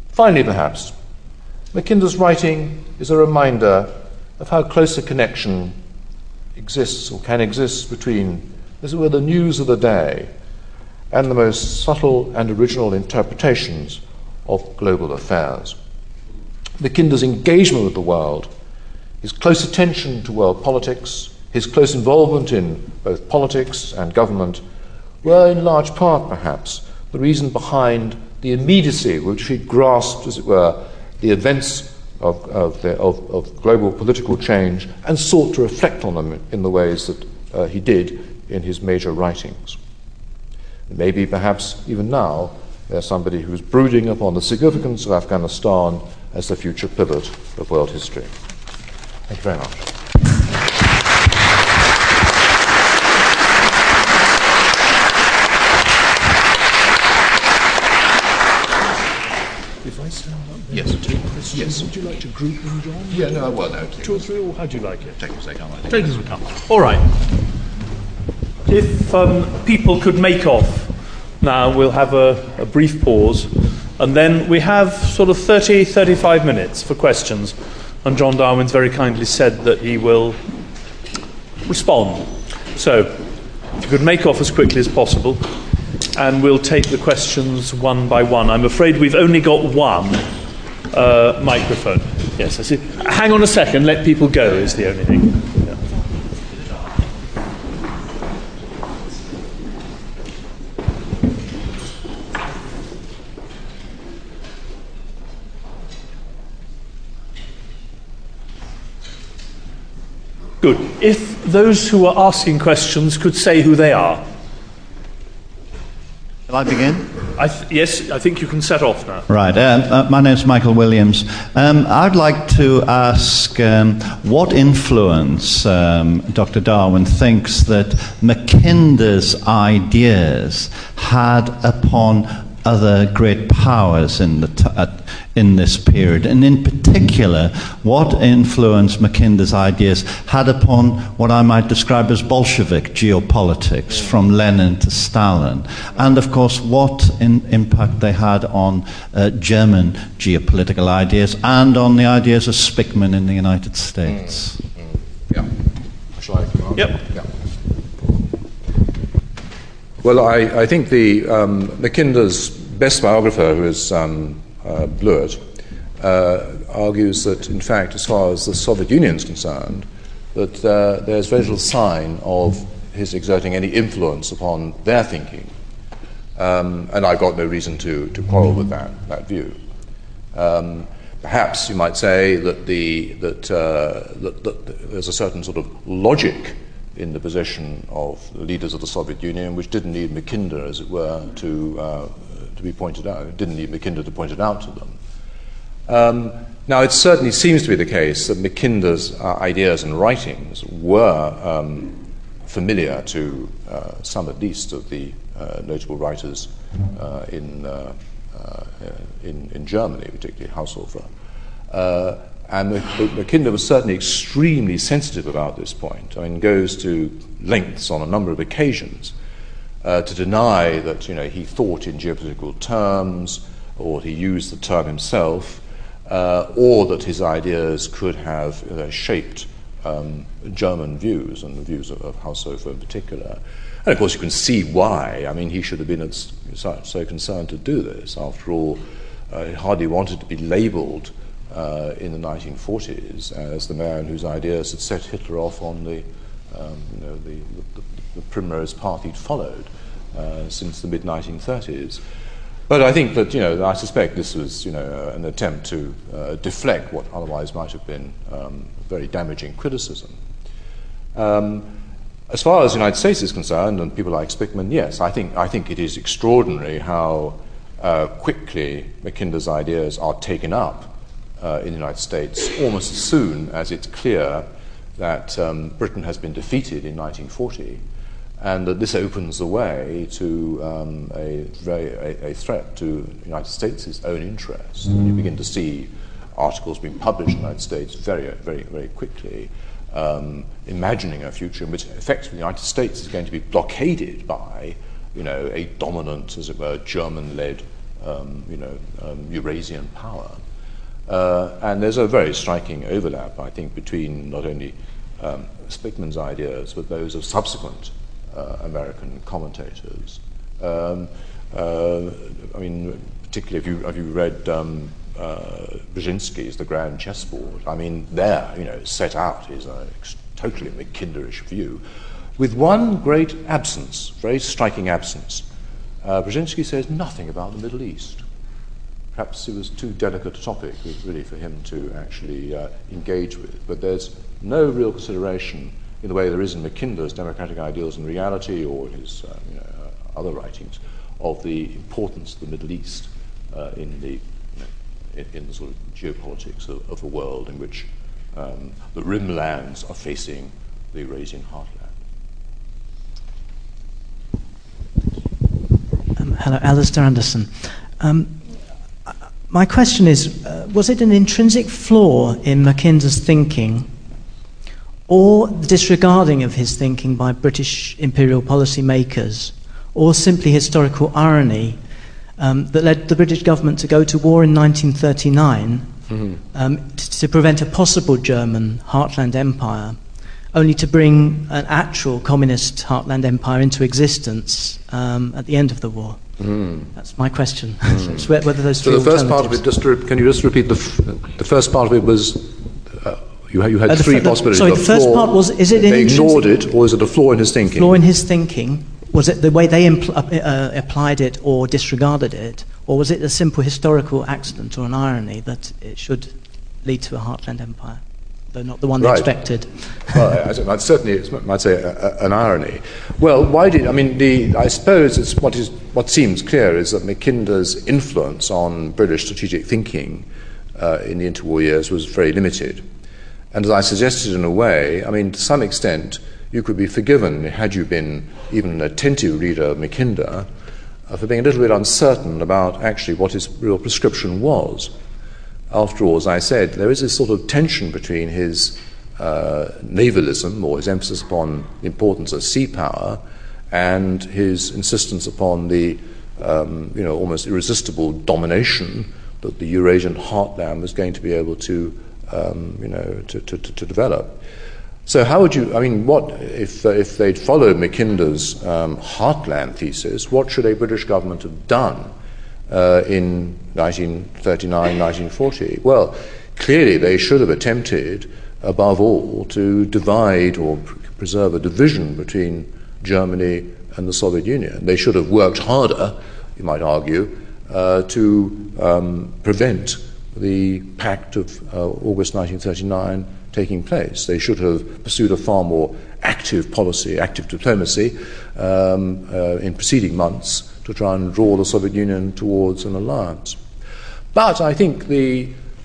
Finally, perhaps, Mackinder's writing is a reminder of how close a connection exists or can exist between, as it were, the news of the day and the most subtle and original interpretations of global affairs. Mackinder's engagement with the world, his close attention to world politics, his close involvement in both politics and government were in large part, perhaps, the reason behind the immediacy which he grasped, as it were, the events of global political change and sought to reflect on them in the ways that he did in his major writings. Maybe perhaps even now there's somebody who's brooding upon the significance of Afghanistan as the future pivot of world history. Thank you very much. If I stand up there, yes. Two questions. Yes. Would you like to group them, John? Yeah, no, well, no. Two or three, or how'd you like it? Take it as they come, I think. Take it as they come. All right. If people could make off now, we'll have a brief pause, and then we have sort of 30, 35 minutes for questions, and John Darwin's very kindly said that he will respond. So, if you could make off as quickly as possible, and we'll take the questions one by one. I'm afraid we've only got one microphone. Yes, I see. Hang on a second, let people go is the only thing. Yeah. Good. If those who are asking questions could say who they are. Shall I begin? Yes, I think you can set off now. Right. My name's Michael Williams. I'd like to ask what influence Dr. Darwin thinks that Mackinder's ideas had upon other great powers in this period, and in particular, what influence Mackinder's ideas had upon what I might describe as Bolshevik geopolitics, from Lenin to Stalin, and of course what impact they had on German geopolitical ideas and on the ideas of Spickman in the United States. Yeah. Shall I come on? Yep. Yeah. Well, I think the Mackinder's best biographer, who is Blewett, argues that, in fact, as far as the Soviet Union is concerned, that there's very little sign of his exerting any influence upon their thinking. And I've got no reason to quarrel with that view. Perhaps you might say that that there's a certain sort of logic in the position of the leaders of the Soviet Union, which didn't need Mackinder, as it were, to be pointed out. It didn't need Mackinder to point it out to them. Now, it certainly seems to be the case that Mackinder's ideas and writings were familiar to some, at least, of the notable writers in Germany, particularly Haushofer. And Mackinder was certainly extremely sensitive about this point. I mean, goes to lengths on a number of occasions to deny that he thought in geopolitical terms, or he used the term himself, or that his ideas could have shaped German views and the views of Haushofer in particular. And of course, you can see why. I mean, he should have been so concerned to do this. After all, he hardly wanted to be labelled in the 1940s as the man whose ideas had set Hitler off on the primrose path he'd followed since the mid-1930s. But I think that, I suspect this was, an attempt to deflect what otherwise might have been very damaging criticism. As far as the United States is concerned, and people like Spickman, yes, I think it is extraordinary how quickly Mackinder's ideas are taken up in the United States, almost as soon as it's clear that Britain has been defeated in 1940, and that this opens the way to a threat to the United States' own interests. And you begin to see articles being published in the United States very, very, very quickly, imagining a future in which effectively the United States is going to be blockaded by, a dominant, as it were, German-led, Eurasian power. And there's a very striking overlap, I think, between not only Spickman's ideas but those of subsequent American commentators. I mean, particularly if you read Brzezinski's *The Grand Chessboard*, I mean, there, set out is a totally Mackinderish view, with one great absence, very striking absence. Brzezinski says nothing about the Middle East. Perhaps it was too delicate a topic, really, for him to actually engage with. But there's no real consideration in the way there is in Mackinder's *Democratic Ideals and Reality* or his other writings, of the importance of the Middle East in the sort of geopolitics of a world in which the rim lands are facing the Eurasian heartland. Hello, Alistair Anderson. My question is, was it an intrinsic flaw in Mackinder's thinking or the disregarding of his thinking by British imperial policymakers, or simply historical irony that led the British government to go to war in 1939 to prevent a possible German heartland empire, only to bring an actual communist heartland empire into existence at the end of the war? That's my question. So whether those three alternatives. So the first part of it, can you just repeat the first part of it was you had three possibilities. Sorry, the first part was: is it they ignored it, or is it a flaw in his thinking? Flaw in his thinking. Was it the way they applied it or disregarded it, or was it a simple historical accident or an irony that it should lead to a heartland empire, though not the one they expected? Well, I'd certainly might say an irony. Well, I suppose it's what seems clear is that Mackinder's influence on British strategic thinking in the interwar years was very limited. And as I suggested, in a way, to some extent, you could be forgiven, had you been even an attentive reader of Mackinder, for being a little bit uncertain about actually what his real prescription was. After all, as I said, there is this sort of tension between his navalism, or his emphasis upon the importance of sea power, and his insistence upon the almost irresistible domination that the Eurasian heartland was going to be able to develop. So how would you? What if they'd followed Mackinder's heartland thesis? What should a British government have done in 1939, 1940? Well, clearly they should have attempted, above all, to divide or preserve a division between Germany and the Soviet Union. They should have worked harder, you might argue, to prevent the Pact of August 1939 taking place. They should have pursued a far more active policy, active diplomacy, in preceding months to try and draw the Soviet Union towards an alliance. But I think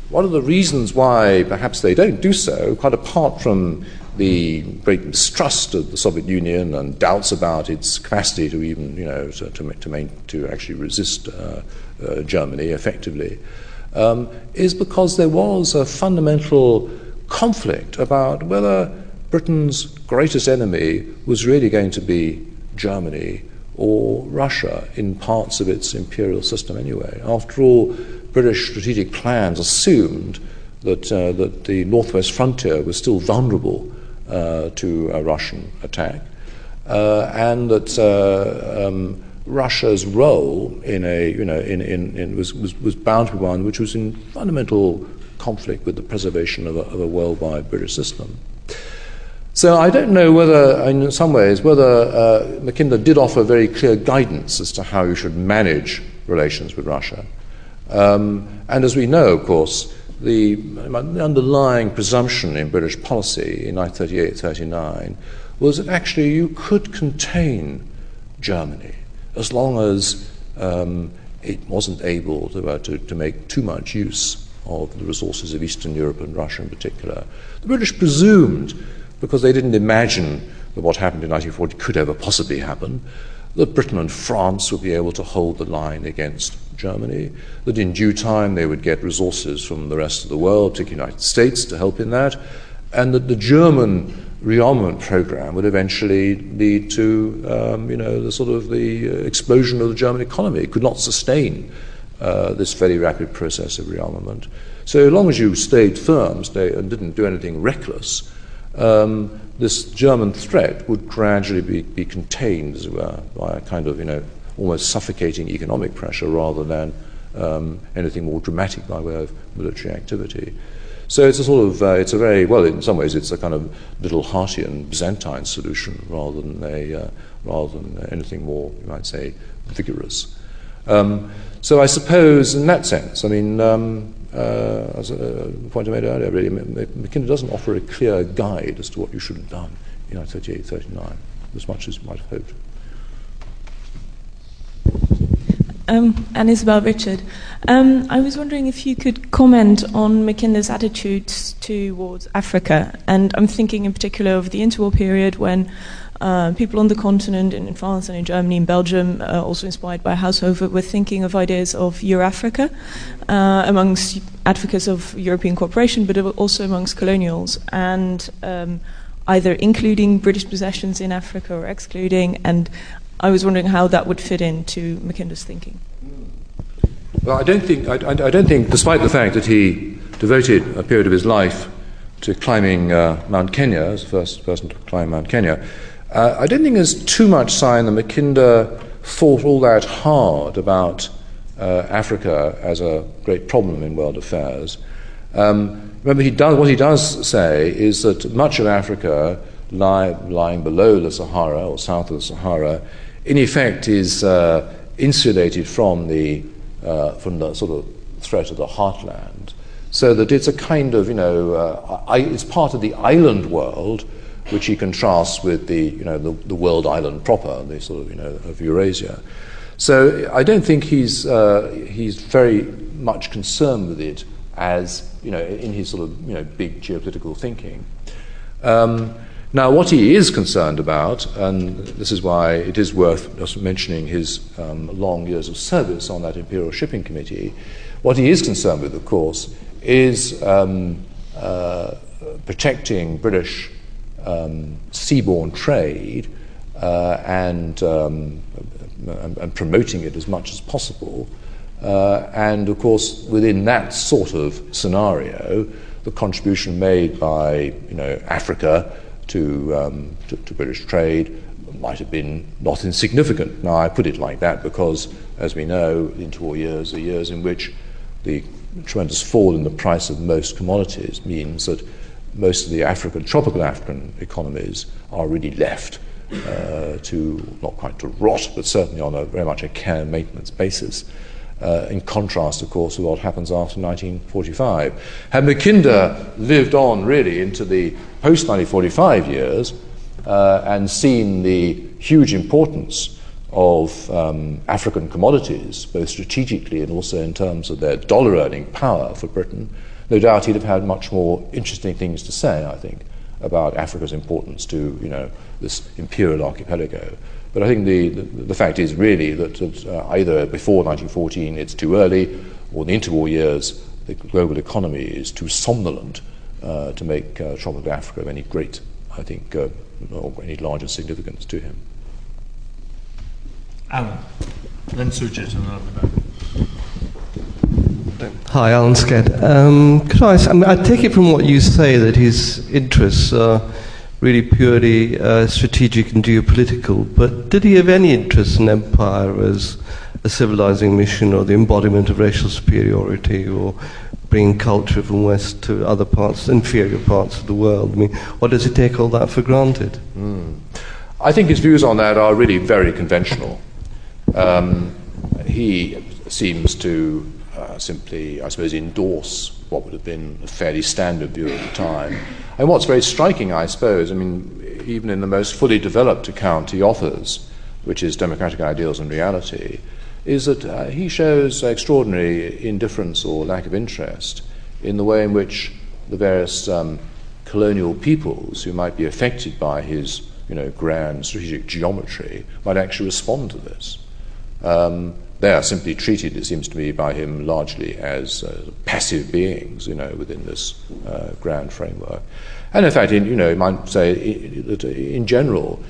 one of the reasons why perhaps they don't do so, quite apart from the great mistrust of the Soviet Union and doubts about its capacity to even, to actually resist Germany effectively, is because there was a fundamental conflict about whether Britain's greatest enemy was really going to be Germany or Russia in parts of its imperial system anyway. After all, British strategic plans assumed that the northwest frontier was still vulnerable to a Russian attack, and that Russia's role was bound to be one which was in fundamental conflict with the preservation of a worldwide British system. So I don't know whether, in some ways, Mackinder did offer very clear guidance as to how you should manage relations with Russia. And as we know, of course, the underlying presumption in British policy in 1938-39 was that actually you could contain Germany as long as it wasn't able to make too much use of the resources of Eastern Europe and Russia in particular. The British presumed, because they didn't imagine that what happened in 1940 could ever possibly happen, that Britain and France would be able to hold the line against Germany, that in due time they would get resources from the rest of the world, particularly the United States, to help in that, and that the German rearmament program would eventually lead to the explosion of the German economy. It could not sustain this very rapid process of rearmament. So as long as you stayed firm and didn't do anything reckless, this German threat would gradually be contained, as it were, by a kind of almost suffocating economic pressure rather than anything more dramatic by way of military activity. So it's a sort of in some ways it's a kind of little Hartian Byzantine solution rather than anything more, you might say, vigorous. So I suppose, in that sense, as a point I made earlier, really, Mackinder doesn't offer a clear guide as to what you should have done in 1938-39, as much as you might have hoped. And Isabel Richard. I was wondering if you could comment on Mackinder's attitudes towards Africa, and I'm thinking in particular of the interwar period when people on the continent, in France and in Germany and Belgium, also inspired by Haushofer, were thinking of ideas of Eurasia amongst advocates of European cooperation, but also amongst colonials, and either including British possessions in Africa or excluding, and I was wondering how that would fit into Mackinder's thinking. Well, I don't think, despite the fact that he devoted a period of his life to climbing Mount Kenya, as the first person to climb Mount Kenya, I don't think there's too much sign that Mackinder thought all that hard about Africa as a great problem in world affairs. Remember, what he does say is that much of Africa lying below the Sahara or south of the Sahara, in effect, is insulated from the sort of threat of the heartland, so that it's a kind of it's part of the island world, which he contrasts with the world island proper, the sort of of Eurasia. So I don't think he's very much concerned with it as in his sort of big geopolitical thinking. Now, what he is concerned about, and this is why it is worth just mentioning his long years of service on that Imperial Shipping Committee, what he is concerned with, of course, is protecting British seaborne trade and promoting it as much as possible. And, of course, within that sort of scenario, the contribution made by Africa to British trade might have been not insignificant. Now, I put it like that because, as we know, the interwar years are years in which the tremendous fall in the price of most commodities means that most of the tropical African economies are really left to, not quite to rot, but certainly on a very much a care and maintenance basis, in contrast, of course, with what happens after 1945. Had Mackinder lived on really into the post-1945 years and seen the huge importance of African commodities, both strategically and also in terms of their dollar-earning power for Britain, no doubt he'd have had much more interesting things to say, I think, about Africa's importance to this imperial archipelago. But I think the fact is really that either before 1914 it's too early, or in the interwar years the global economy is too somnolent to make tropical Africa of any great, I think, or any larger significance to him. Alan, then Sujit, and I'll be back. Hi, Alan Sked. Could I take it from what you say that his interests really purely strategic and geopolitical, but did he have any interest in empire as a civilizing mission or the embodiment of racial superiority or bringing culture from west to other parts, inferior parts of the world? I mean, or does he take all that for granted? I think his views on that are really very conventional. He seems to simply, I suppose, endorse what would have been a fairly standard view at the time. And what's very striking, I suppose, I mean, even in the most fully developed account he offers, which is Democratic Ideals and Reality, is that he shows extraordinary indifference or lack of interest in the way in which the various colonial peoples who might be affected by his grand strategic geometry might actually respond to this. They are simply treated, it seems to me, by him largely as passive beings, within this grand framework. And in fact, you might say that in general,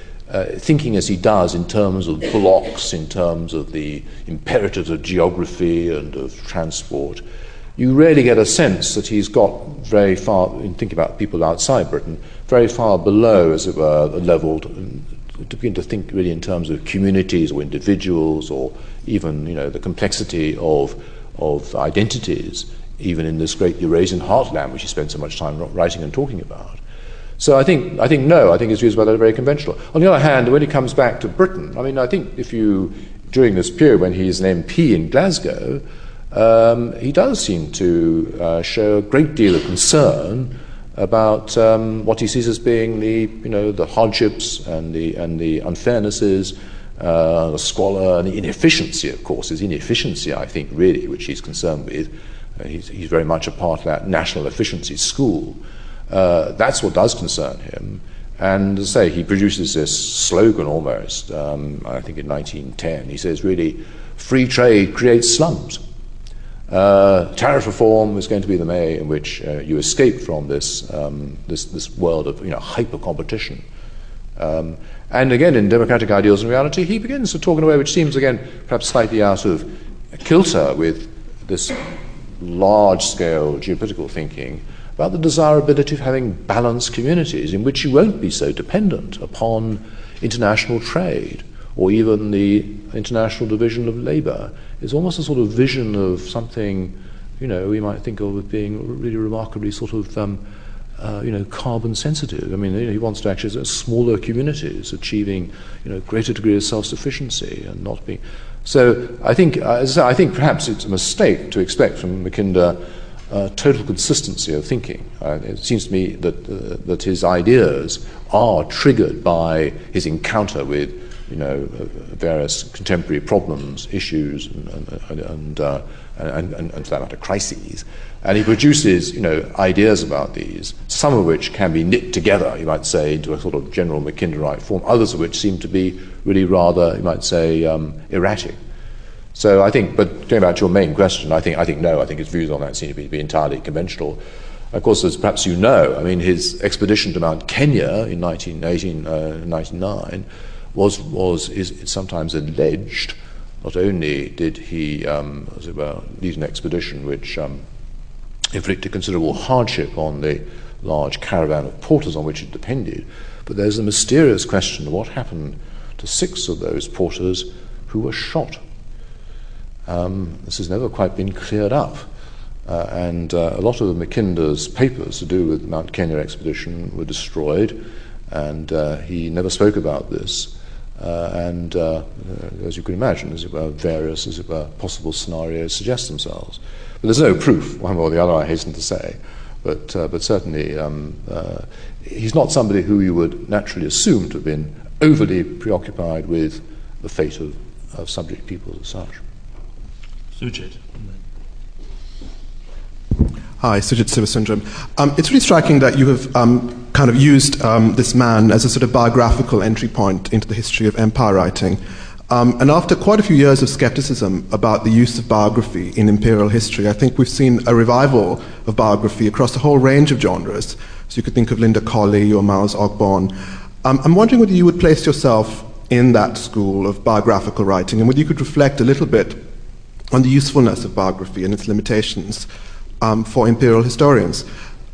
thinking as he does in terms of blocks, in terms of the imperatives of geography and of transport, you really get a sense that he's got very far, in thinking about people outside Britain, very far below, as it were, the level to begin to think really in terms of communities or individuals or even the complexity of identities, even in this great Eurasian heartland which he spent so much time writing and talking about. So I think his views about that are very conventional. On the other hand, when he comes back to Britain, I mean, I think if you, during this period when he's an MP in Glasgow, he does seem to show a great deal of concern about what he sees as being the hardships and the unfairnesses the squalor and the inefficiency, of course. It's inefficiency, I think, really, which he's concerned with. He's very much a part of that national efficiency school. That's what does concern him. And as I say, he produces this slogan almost, I think in 1910. He says, really, free trade creates slums. Tariff reform is going to be the way in which you escape from this world of hyper competition. And again, in Democratic Ideals and Reality, he begins to talk in a way which seems, again, perhaps slightly out of kilter with this large-scale geopolitical thinking about the desirability of having balanced communities in which you won't be so dependent upon international trade or even the international division of labour. It's almost a sort of vision of something, we might think of as being really remarkably sort of carbon sensitive. I mean, he wants to actually smaller communities achieving, greater degree of self-sufficiency and not being. So I think perhaps it's a mistake to expect from Mackinder total consistency of thinking. It seems to me that his ideas are triggered by his encounter with, various contemporary problems, issues, and for that matter, crises. And he produces, ideas about these, some of which can be knit together, you might say, into a sort of general Mackinderite form, others of which seem to be really rather, you might say, erratic. So I think, but going back to your main question, I think his views on that seem to be entirely conventional. Of course, as perhaps his expedition to Mount Kenya in 1999 is sometimes alleged. Not only did he, as it were, lead an expedition which inflicted considerable hardship on the large caravan of porters on which it depended, but there's the mysterious question of what happened to 6 of those porters who were shot. This has never quite been cleared up, and a lot of Mackinder's papers to do with the Mount Kenya expedition were destroyed, and he never spoke about this. And as you can imagine, as it were, various, as it were, possible scenarios suggest themselves. But there's no proof, one way or the other, I hasten to say. But certainly, he's not somebody who you would naturally assume to have been overly preoccupied with the fate of subject peoples as such. Sujit. Hi, Sujit Sivasundram. It's really striking that you have kind of used this man as a sort of biographical entry point into the history of empire writing. And after quite a few years of skepticism about the use of biography in imperial history, I think we've seen a revival of biography across a whole range of genres. So you could think of Linda Colley or Miles Ogborn. I'm wondering whether you would place yourself in that school of biographical writing and whether you could reflect a little bit on the usefulness of biography and its limitations for imperial historians.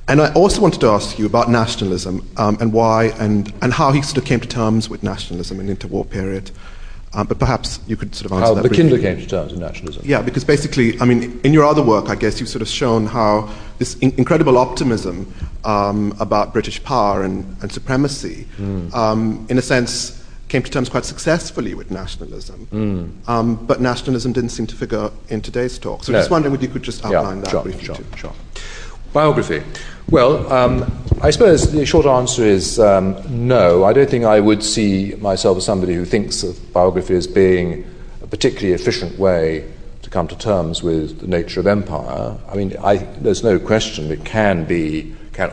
And I also wanted to ask you about nationalism and why and how he sort of came to terms with nationalism in the interwar period. But perhaps you could sort of answer that briefly. How Mackinder came to terms with nationalism. Yeah, because basically, in your other work, I guess, you've sort of shown how this incredible optimism about British power and supremacy, in a sense, came to terms quite successfully with nationalism, but nationalism didn't seem to figure in today's talk. So I'm just wondering whether you could just outline that briefly. Sure. Biography. Well, I suppose the short answer is no. I don't think I would see myself as somebody who thinks of biography as being a particularly efficient way to come to terms with the nature of empire. There's no question it can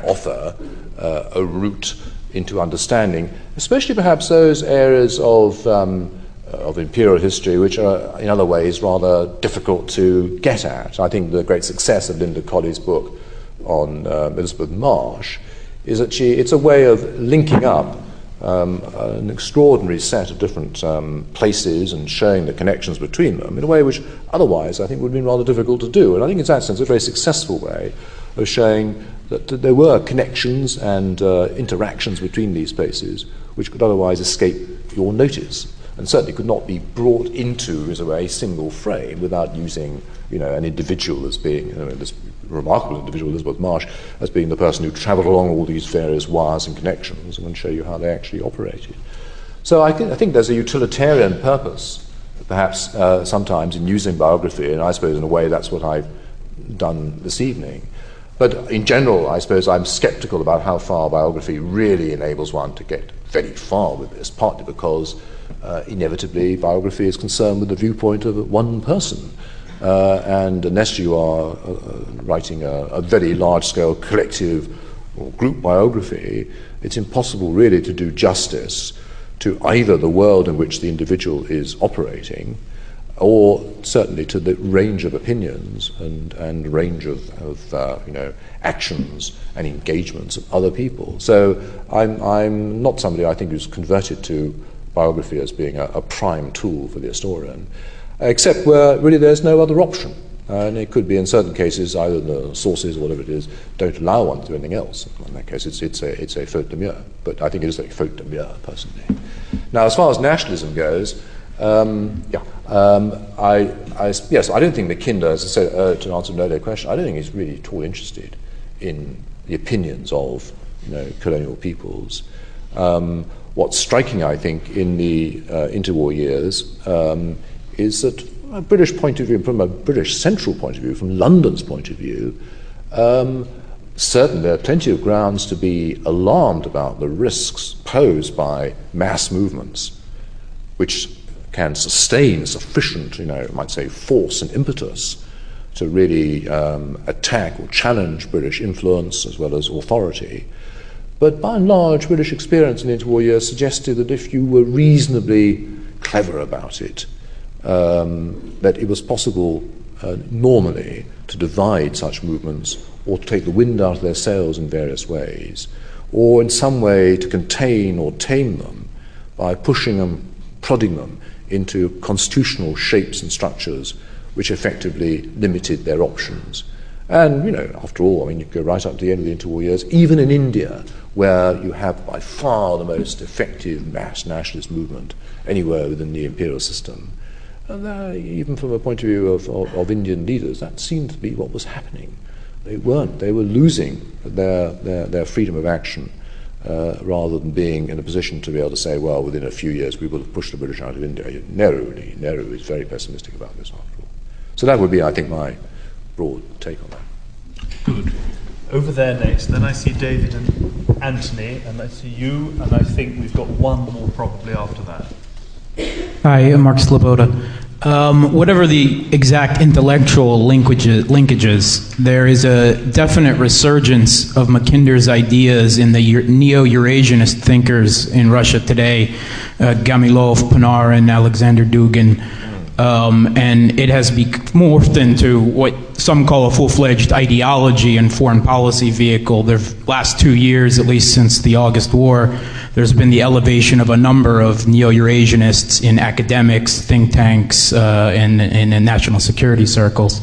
offer a route into understanding, especially perhaps those areas of imperial history which are in other ways rather difficult to get at. I think the great success of Linda Colley's book on Elizabeth Marsh is that it's a way of linking up an extraordinary set of different places and showing the connections between them in a way which otherwise I think would have been rather difficult to do. And I think in that sense a very successful way of showing that there were connections and interactions between these places which could otherwise escape your notice and certainly could not be brought into, as a single frame without using an individual as being, this remarkable individual, Elizabeth Marsh, as being the person who travelled along all these various wires and connections and show you how they actually operated. So I think there's a utilitarian purpose, perhaps, sometimes in using biography, and I suppose in a way that's what I've done this evening. But in general, I suppose I'm sceptical about how far biography really enables one to get very far with this, partly because inevitably biography is concerned with the viewpoint of one person. And unless you are writing a very large-scale collective or group biography, it's impossible really to do justice to either the world in which the individual is operating, or certainly to the range of opinions and range of actions and engagements of other people. So I'm not somebody I think who's converted to biography as being a prime tool for the historian, except where really there's no other option. And it could be in certain cases either the sources or whatever it is don't allow one to do anything else. In that case, it's a faute de mieux. But I think it is a faute de mieux personally. Now, as far as nationalism goes, I don't think Mackinder, as I said, to answer an earlier question, I don't think he's really at all interested in the opinions of colonial peoples. What's striking, I think, in the interwar years is that from a British point of view, from a British central point of view, from London's point of view, certainly there are plenty of grounds to be alarmed about the risks posed by mass movements, which can sustain sufficient, I might say, force and impetus to really attack or challenge British influence as well as authority. But by and large, British experience in the interwar years suggested that if you were reasonably clever about it, that it was possible normally to divide such movements or to take the wind out of their sails in various ways, or in some way to contain or tame them by pushing them, prodding them, into constitutional shapes and structures which effectively limited their options. And, after all, you go right up to the end of the interwar years, even in India, where you have by far the most effective mass nationalist movement anywhere within the imperial system. And even from a point of view of Indian leaders, that seemed to be what was happening. They were losing their freedom of action, rather than being in a position to be able to say, well, within a few years we will have pushed the British out of India. Nehru is very pessimistic about this, after all. So that would be, I think, my broad take on that. Good. Over there next, then I see David and Anthony, and I see you, and I think we've got one more probably after that. Hi, I'm Mark Sloboda. Whatever the exact intellectual linkages, there is a definite resurgence of Mackinder's ideas in the neo-Eurasianist thinkers in Russia today, Gamilov, Panarin, Alexander Dugin, and it has morphed into what some call a full-fledged ideology and foreign policy vehicle. The last 2 years, at least since the August War, there's been the elevation of a number of neo-Eurasianists in academics, think tanks, and in national security circles.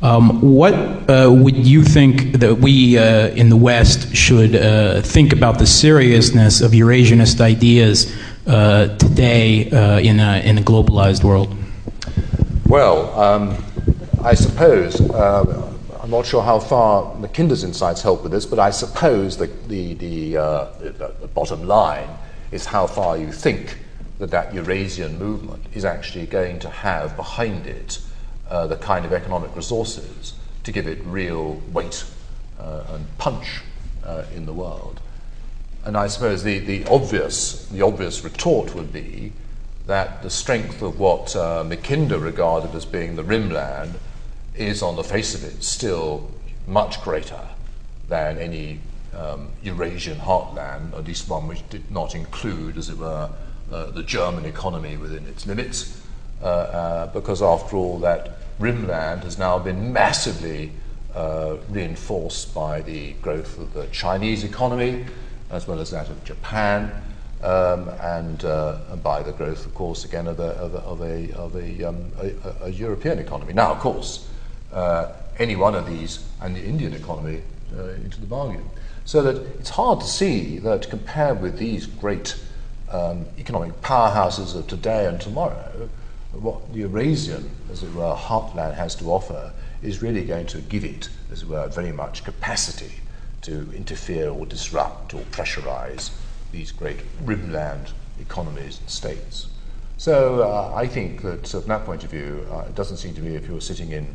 What would you think that we in the West should think about the seriousness of Eurasianist ideas today in a globalized world? Well, I suppose, I'm not sure how far Mackinder's insights help with this, but I suppose the bottom line is how far you think that Eurasian movement is actually going to have behind it the kind of economic resources to give it real weight and punch in the world. And I suppose the obvious retort would be that the strength of what Mackinder regarded as being the Rimland is, on the face of it, still much greater than any Eurasian heartland, at least one which did not include, as it were, the German economy within its limits, because after all, that Rimland has now been massively reinforced by the growth of the Chinese economy, as well as that of Japan, and by the growth, of course, again of a European economy. Now, of course, any one of these, and the Indian economy into the bargain. So that it's hard to see that compared with these great economic powerhouses of today and tomorrow, what the Eurasian, as it were, heartland has to offer is really going to give it, as it were, very much capacity to interfere or disrupt or pressurize these great rimland economies and states. So I think that from that point of view, it doesn't seem to me, if you're sitting in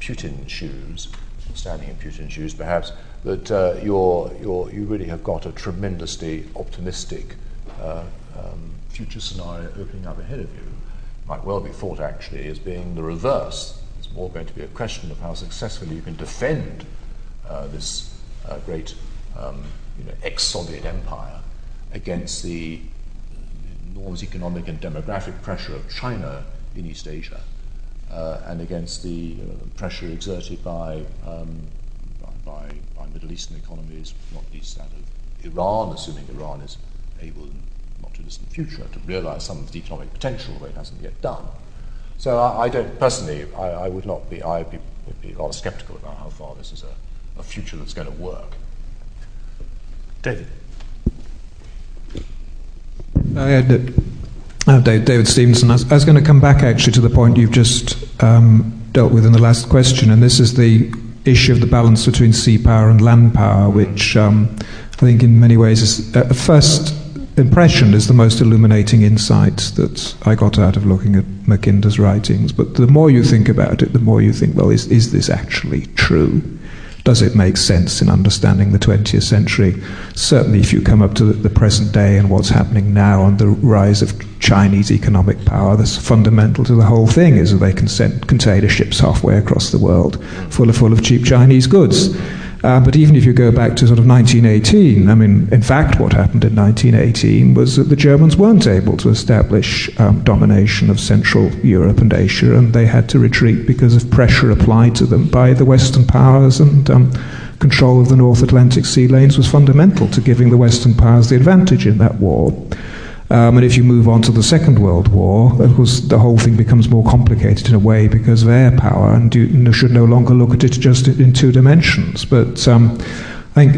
Putin's shoes, standing in Putin's shoes, perhaps, that you really have got a tremendously optimistic future scenario opening up ahead of you. Might well be thought, actually, as being the reverse. It's more going to be a question of how successfully you can defend this great ex-Soviet empire against the enormous economic and demographic pressure of China in East Asia, and against the pressure exerted by Middle Eastern economies, not least that of Iran, assuming Iran is able in not too distant future to realize some of the economic potential that it hasn't yet done. So I don't personally, I would not be, I would be rather skeptical about how far this is a future that's going to work. David. David Stevenson. I was going to come back actually to the point you've just dealt with in the last question, and this is the issue of the balance between sea power and land power, which I think in many ways is first impression is the most illuminating insight that I got out of looking at Mackinder's writings. But the more you think about it, the more you think, well, is this actually true? Does it make sense in understanding the 20th century? Certainly if you come up to the present day and what's happening now on the rise of Chinese economic power, that's fundamental to the whole thing, is that they can send container ships halfway across the world full of cheap Chinese goods. But even if you go back to sort of 1918, I mean, in fact, what happened in 1918 was that the Germans weren't able to establish domination of Central Europe and Asia, and they had to retreat because of pressure applied to them by the Western powers, and control of the North Atlantic sea lanes was fundamental to giving the Western powers the advantage in that war. And if you move on to the Second World War, of course, the whole thing becomes more complicated in a way because of air power, and you should no longer look at it just in two dimensions. But I think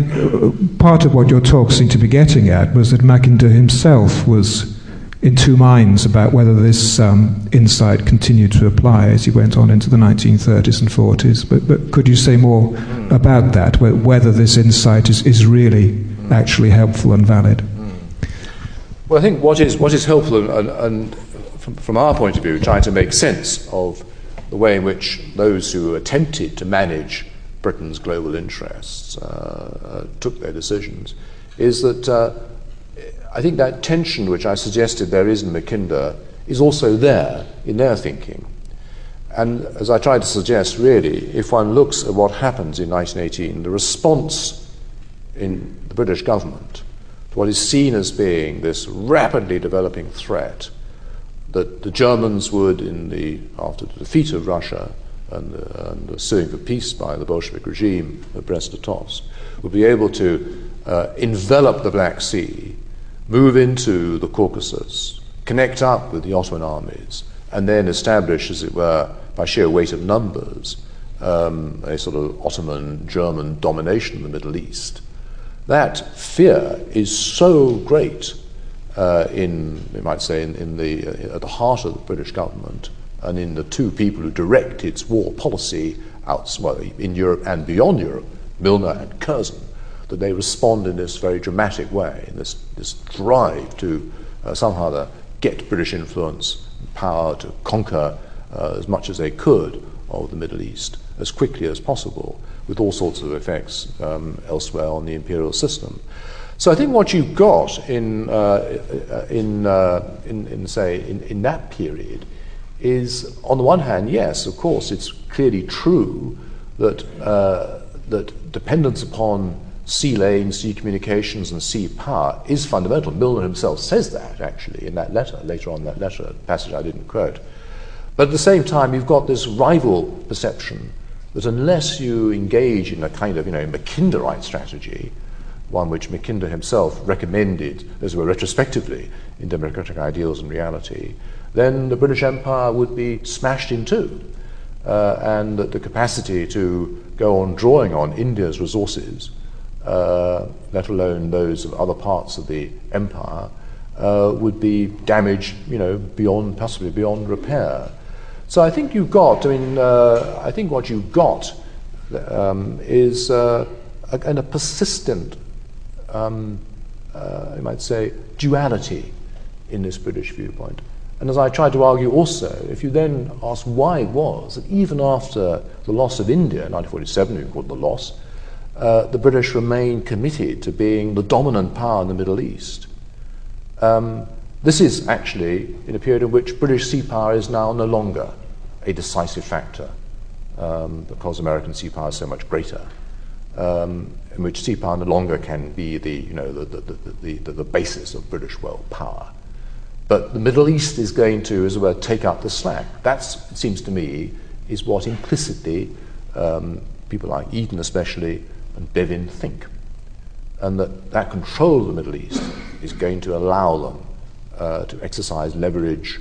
part of what your talk seemed to be getting at was that Mackinder himself was in two minds about whether this insight continued to apply as he went on into the 1930s and 40s. But could you say more about that, whether this insight is really actually helpful and valid? Well, I think what is helpful, and from our point of view, trying to make sense of the way in which those who attempted to manage Britain's global interests took their decisions, is that I think that tension which I suggested there is in Mackinder is also there in their thinking. And as I tried to suggest, really, if one looks at what happens in 1918, the response in the British government, what is seen as being this rapidly developing threat that the Germans would, after the defeat of Russia and the suing for peace by the Bolshevik regime at Brest-Litovsk, would be able to envelop the Black Sea, move into the Caucasus, connect up with the Ottoman armies, and then establish, as it were, by sheer weight of numbers, a sort of Ottoman-German domination in the Middle East. That fear is so great at the heart of the British government and in the two people who direct its war policy in Europe and beyond Europe, Milner and Curzon, that they respond in this very dramatic way, in this drive to somehow to get British influence and power to conquer as much as they could of the Middle East as quickly as possible, with all sorts of effects elsewhere on the imperial system. So I think what you got in that period is, on the one hand, yes, of course, it's clearly true that dependence upon sea lanes, sea communications, and sea power is fundamental. Milner himself says that, actually, in that letter, passage I didn't quote. But at the same time, you've got this rival perception that unless you engage in a kind of, Mackinderite strategy, one which Mackinder himself recommended, as it were, retrospectively in Democratic Ideals and Reality, then the British Empire would be smashed in two, and that the capacity to go on drawing on India's resources, let alone those of other parts of the empire, would be damaged, possibly beyond repair. So I think what you got is a kind of persistent, duality in this British viewpoint. And as I tried to argue also, if you then ask why it was that even after the loss of India in 1947, we can call it the loss, the British remained committed to being the dominant power in the Middle East. This is actually in a period in which British sea power is now no longer a decisive factor because American sea power is so much greater, in which sea power no longer can be the basis of British world power. But the Middle East is going to, as it were, take up the slack. That, it seems to me, is what implicitly people like Eden especially and Bevin think. And that control of the Middle East is going to allow them to exercise leverage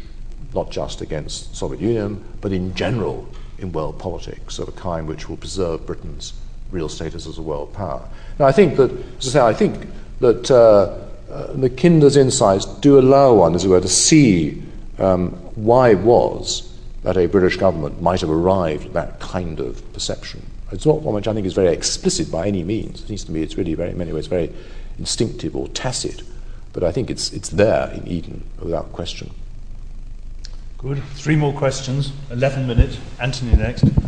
not just against the Soviet Union, but in general in world politics of a kind which will preserve Britain's real status as a world power. Now, I think that, as I say, Mackinder's insights do allow one, as it were, to see why it was that a British government might have arrived at that kind of perception. It's not one which I think is very explicit by any means. It seems to me it's really, very, in many ways, very instinctive or tacit. But I think it's there in Eden, without question. Good. Three more questions. 11 minutes. Anthony next. Anthony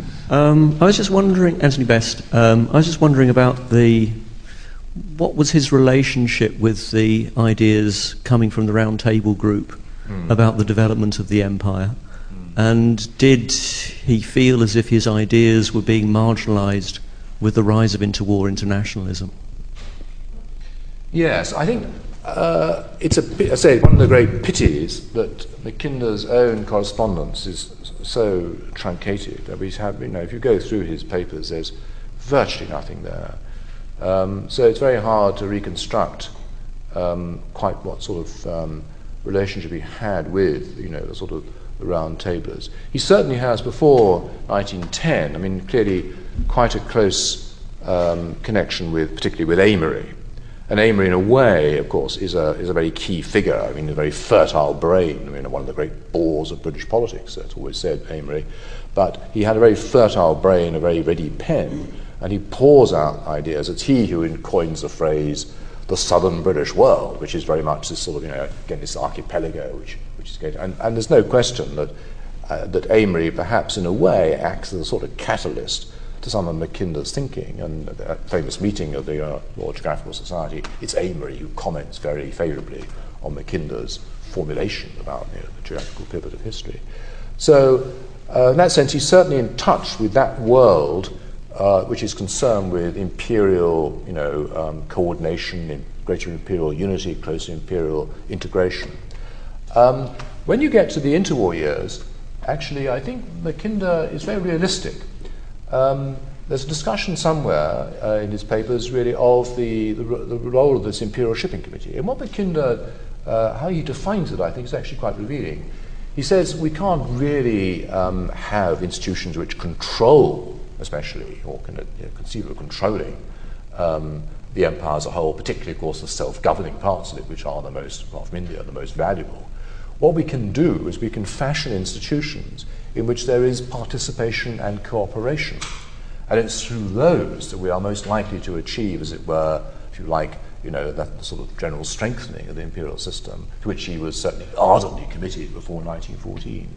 Best. I was just wondering about what was his relationship with the ideas coming from the Round Table Group about the development of the empire? And did he feel as if his ideas were being marginalised with the rise of interwar internationalism? Yes, I think one of the great pities that Mackinder's own correspondence is so truncated. That we have, if you go through his papers, there's virtually nothing there. So it's very hard to reconstruct quite what sort of relationship he had with, the sort of round tablers. He certainly has, before 1910, clearly quite a close connection particularly with Amery. And Amery, in a way, of course, is a very key figure, a very fertile brain, one of the great bores of British politics, that's always said, Amery. But he had a very fertile brain, a very ready pen, and he pours out ideas. It's he who coins the phrase, the southern British world, which is very much this sort of, again, this archipelago, which is going to, and there's no question that Amery, perhaps in a way, acts as a sort of catalyst to some of Mackinder's thinking. And at that famous meeting of the Royal Geographical Society, it's Amery who comments very favourably on Mackinder's formulation about the geographical pivot of history. So, in that sense, he's certainly in touch with that world which is concerned with imperial, coordination, greater imperial unity, closer imperial integration. When you get to the interwar years, actually, I think Mackinder is very realistic. There's a discussion somewhere in his papers, really, of the role of this Imperial Shipping Committee. And what Mackinder, how he defines it, I think, is actually quite revealing. He says we can't really have institutions which control, especially, or can conceive of controlling the empire as a whole, particularly, of course, the self-governing parts of it, which are the most, apart from India, the most valuable. What we can do is we can fashion institutions in which there is participation and cooperation. And it's through those that we are most likely to achieve, as it were, if you like, that sort of general strengthening of the imperial system, to which he was certainly ardently committed before 1914.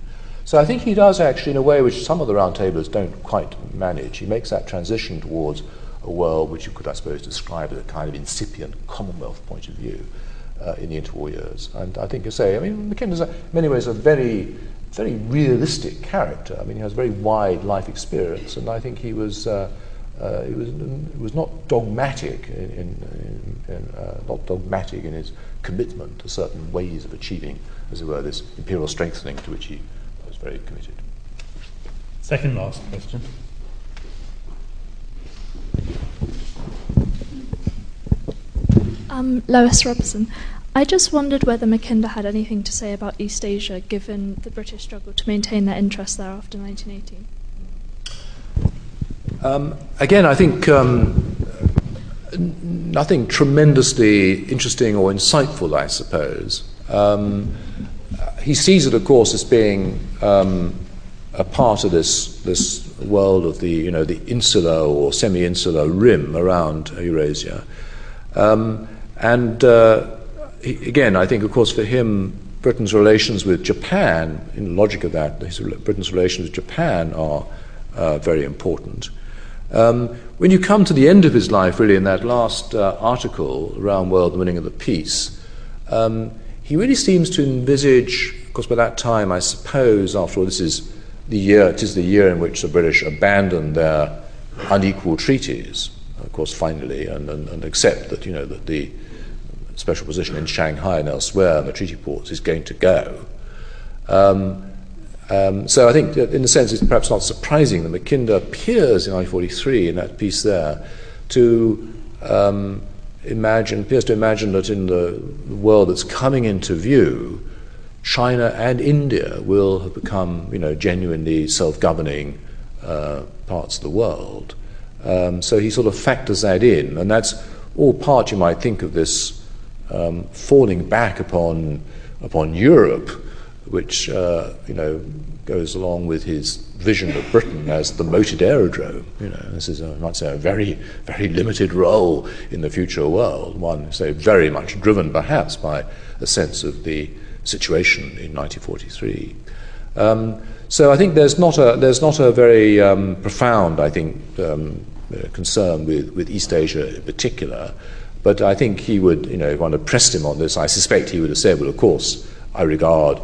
So I think he does actually, in a way which some of the roundtablers don't quite manage, he makes that transition towards a world which you could, I suppose, describe as a kind of incipient Commonwealth point of view in the interwar years. And I think, Mackinder's in many ways a very, very realistic character. He has a very wide life experience, and I think he was not dogmatic in his commitment to certain ways of achieving, as it were, this imperial strengthening to which he was very committed. Second last question. Lois Robertson. I just wondered whether Mackinder had anything to say about East Asia, given the British struggle to maintain their interest there after 1918. Again, I think nothing tremendously interesting or insightful, I suppose. He sees it, of course, as being a part of this world of the insular or semi-insular rim around Eurasia. And again, I think, of course, for him, Britain's relations with Japan, in the logic of that, Britain's relations with Japan are very important. When you come to the end of his life, really, in that last article, The Round World and the Winning of the Peace, he really seems to envisage, of course, by that time, I suppose, after all, it is the year in which the British abandoned their unequal treaties, of course, finally, and accept that, you know, that the special position in Shanghai and elsewhere in the treaty ports is going to go. So I think, in a sense, it's perhaps not surprising that Mackinder appears in 1943, in that piece there, to imagine that in the world that's coming into view, China and India will have become, you know, genuinely self-governing parts of the world. So he sort of factors that in, and that's all part, you might think, of this falling back upon Europe, which you know, goes along with his vision of Britain as the moated aerodrome. You know, this is, I might say, a very, very limited role in the future world. One, say, very much driven, perhaps, by a sense of the situation in 1943. So I think there's not a very profound, I think, concern with East Asia in particular. But I think he would, you know, if one had pressed him on this, I suspect he would have said, well, of course, I regard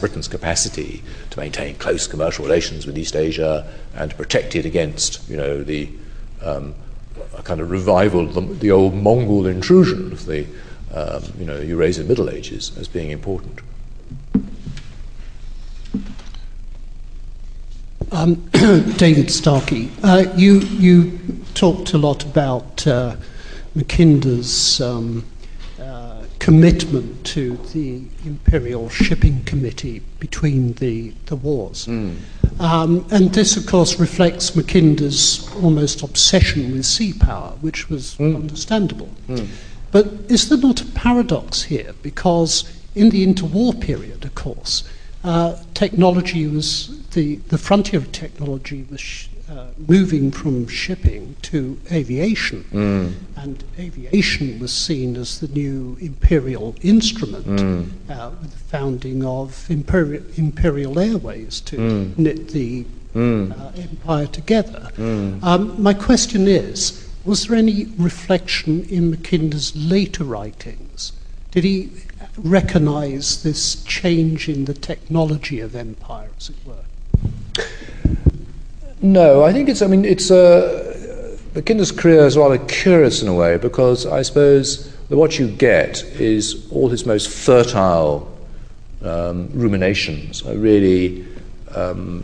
Britain's capacity to maintain close commercial relations with East Asia and to protect it against, you know, the a kind of revival of the old Mongol intrusion of the you know, Eurasian Middle Ages as being important. David Starkey, you talked a lot about Mackinder's commitment to the Imperial Shipping Committee between the wars. And this, of course, reflects Mackinder's almost obsession with sea power, which was understandable. But is there not a paradox here? Because in the interwar period, of course, technology was, the frontier of technology was moving from shipping to aviation, and aviation was seen as the new imperial instrument, with the founding of Imperial Airways to knit the empire together. My question is, was there any reflection in Mackinder's later writings? Did he recognize this change in the technology of empire, as it were? No, I think Mackinder's career is rather curious in a way, because I suppose that what you get is all his most fertile ruminations are really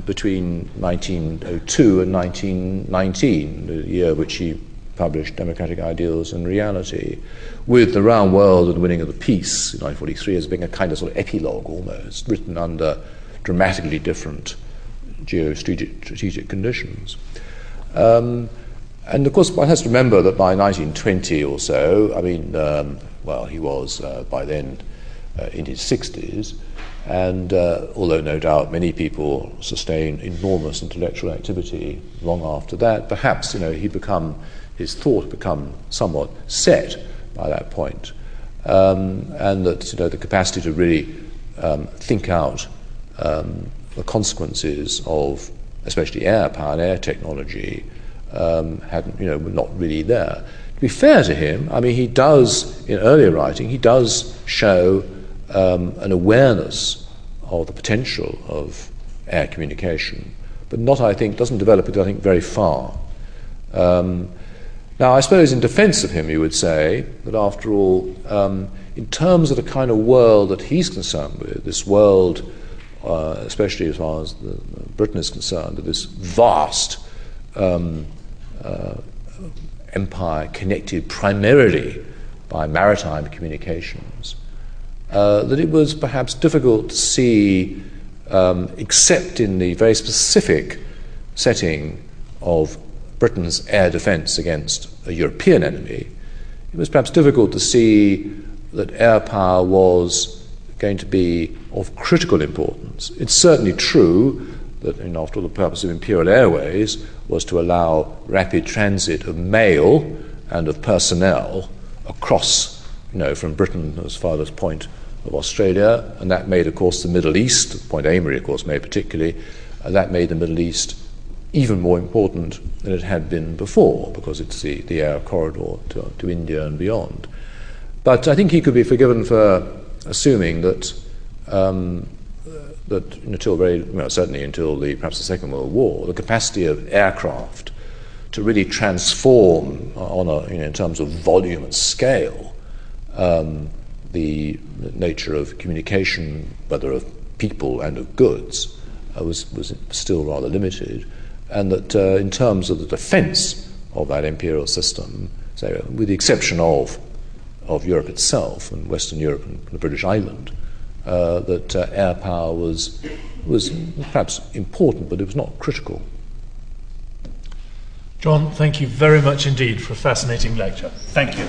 between 1902 and 1919, the year which he published Democratic Ideals and Reality, with The Round World and the Winning of the Peace in 1943 as being a kind of sort of epilogue almost, written under dramatically different geostrategic conditions. And of course, one has to remember that by 1920 or so, I mean, he was by then in his 60s, and although no doubt many people sustain enormous intellectual activity long after that, perhaps, you know, his thought had become somewhat set by that point, and that, you know, the capacity to really think out the consequences of, especially air power and air technology, were not really there. To be fair to him, I mean, in earlier writing, he does show an awareness of the potential of air communication, but doesn't develop it, I think, very far. Now, I suppose in defense of him, you would say that, after all, in terms of the kind of world that he's concerned with, this world, especially as far as Britain is concerned, that this vast empire connected primarily by maritime communications, that it was perhaps difficult to see, except in the very specific setting of Britain's air defence against a European enemy, it was perhaps difficult to see that air power was going to be of critical importance. It's certainly true that, after all, the purpose of Imperial Airways was to allow rapid transit of mail and of personnel across, you know, from Britain as far as point of Australia, and that made, of course, the Middle East, a point Amery, of course, made particularly, that made the Middle East even more important than it had been before, because it's the air corridor to India and beyond. But I think he could be forgiven for assuming that certainly until perhaps the Second World War, the capacity of aircraft to really transform in terms of volume and scale the nature of communication, whether of people and of goods, was still rather limited, and that in terms of the defence of that imperial system, say, with the exception of Europe itself and Western Europe and the British island, that air power was perhaps important, but it was not critical. John, thank you very much indeed for a fascinating lecture. Thank you.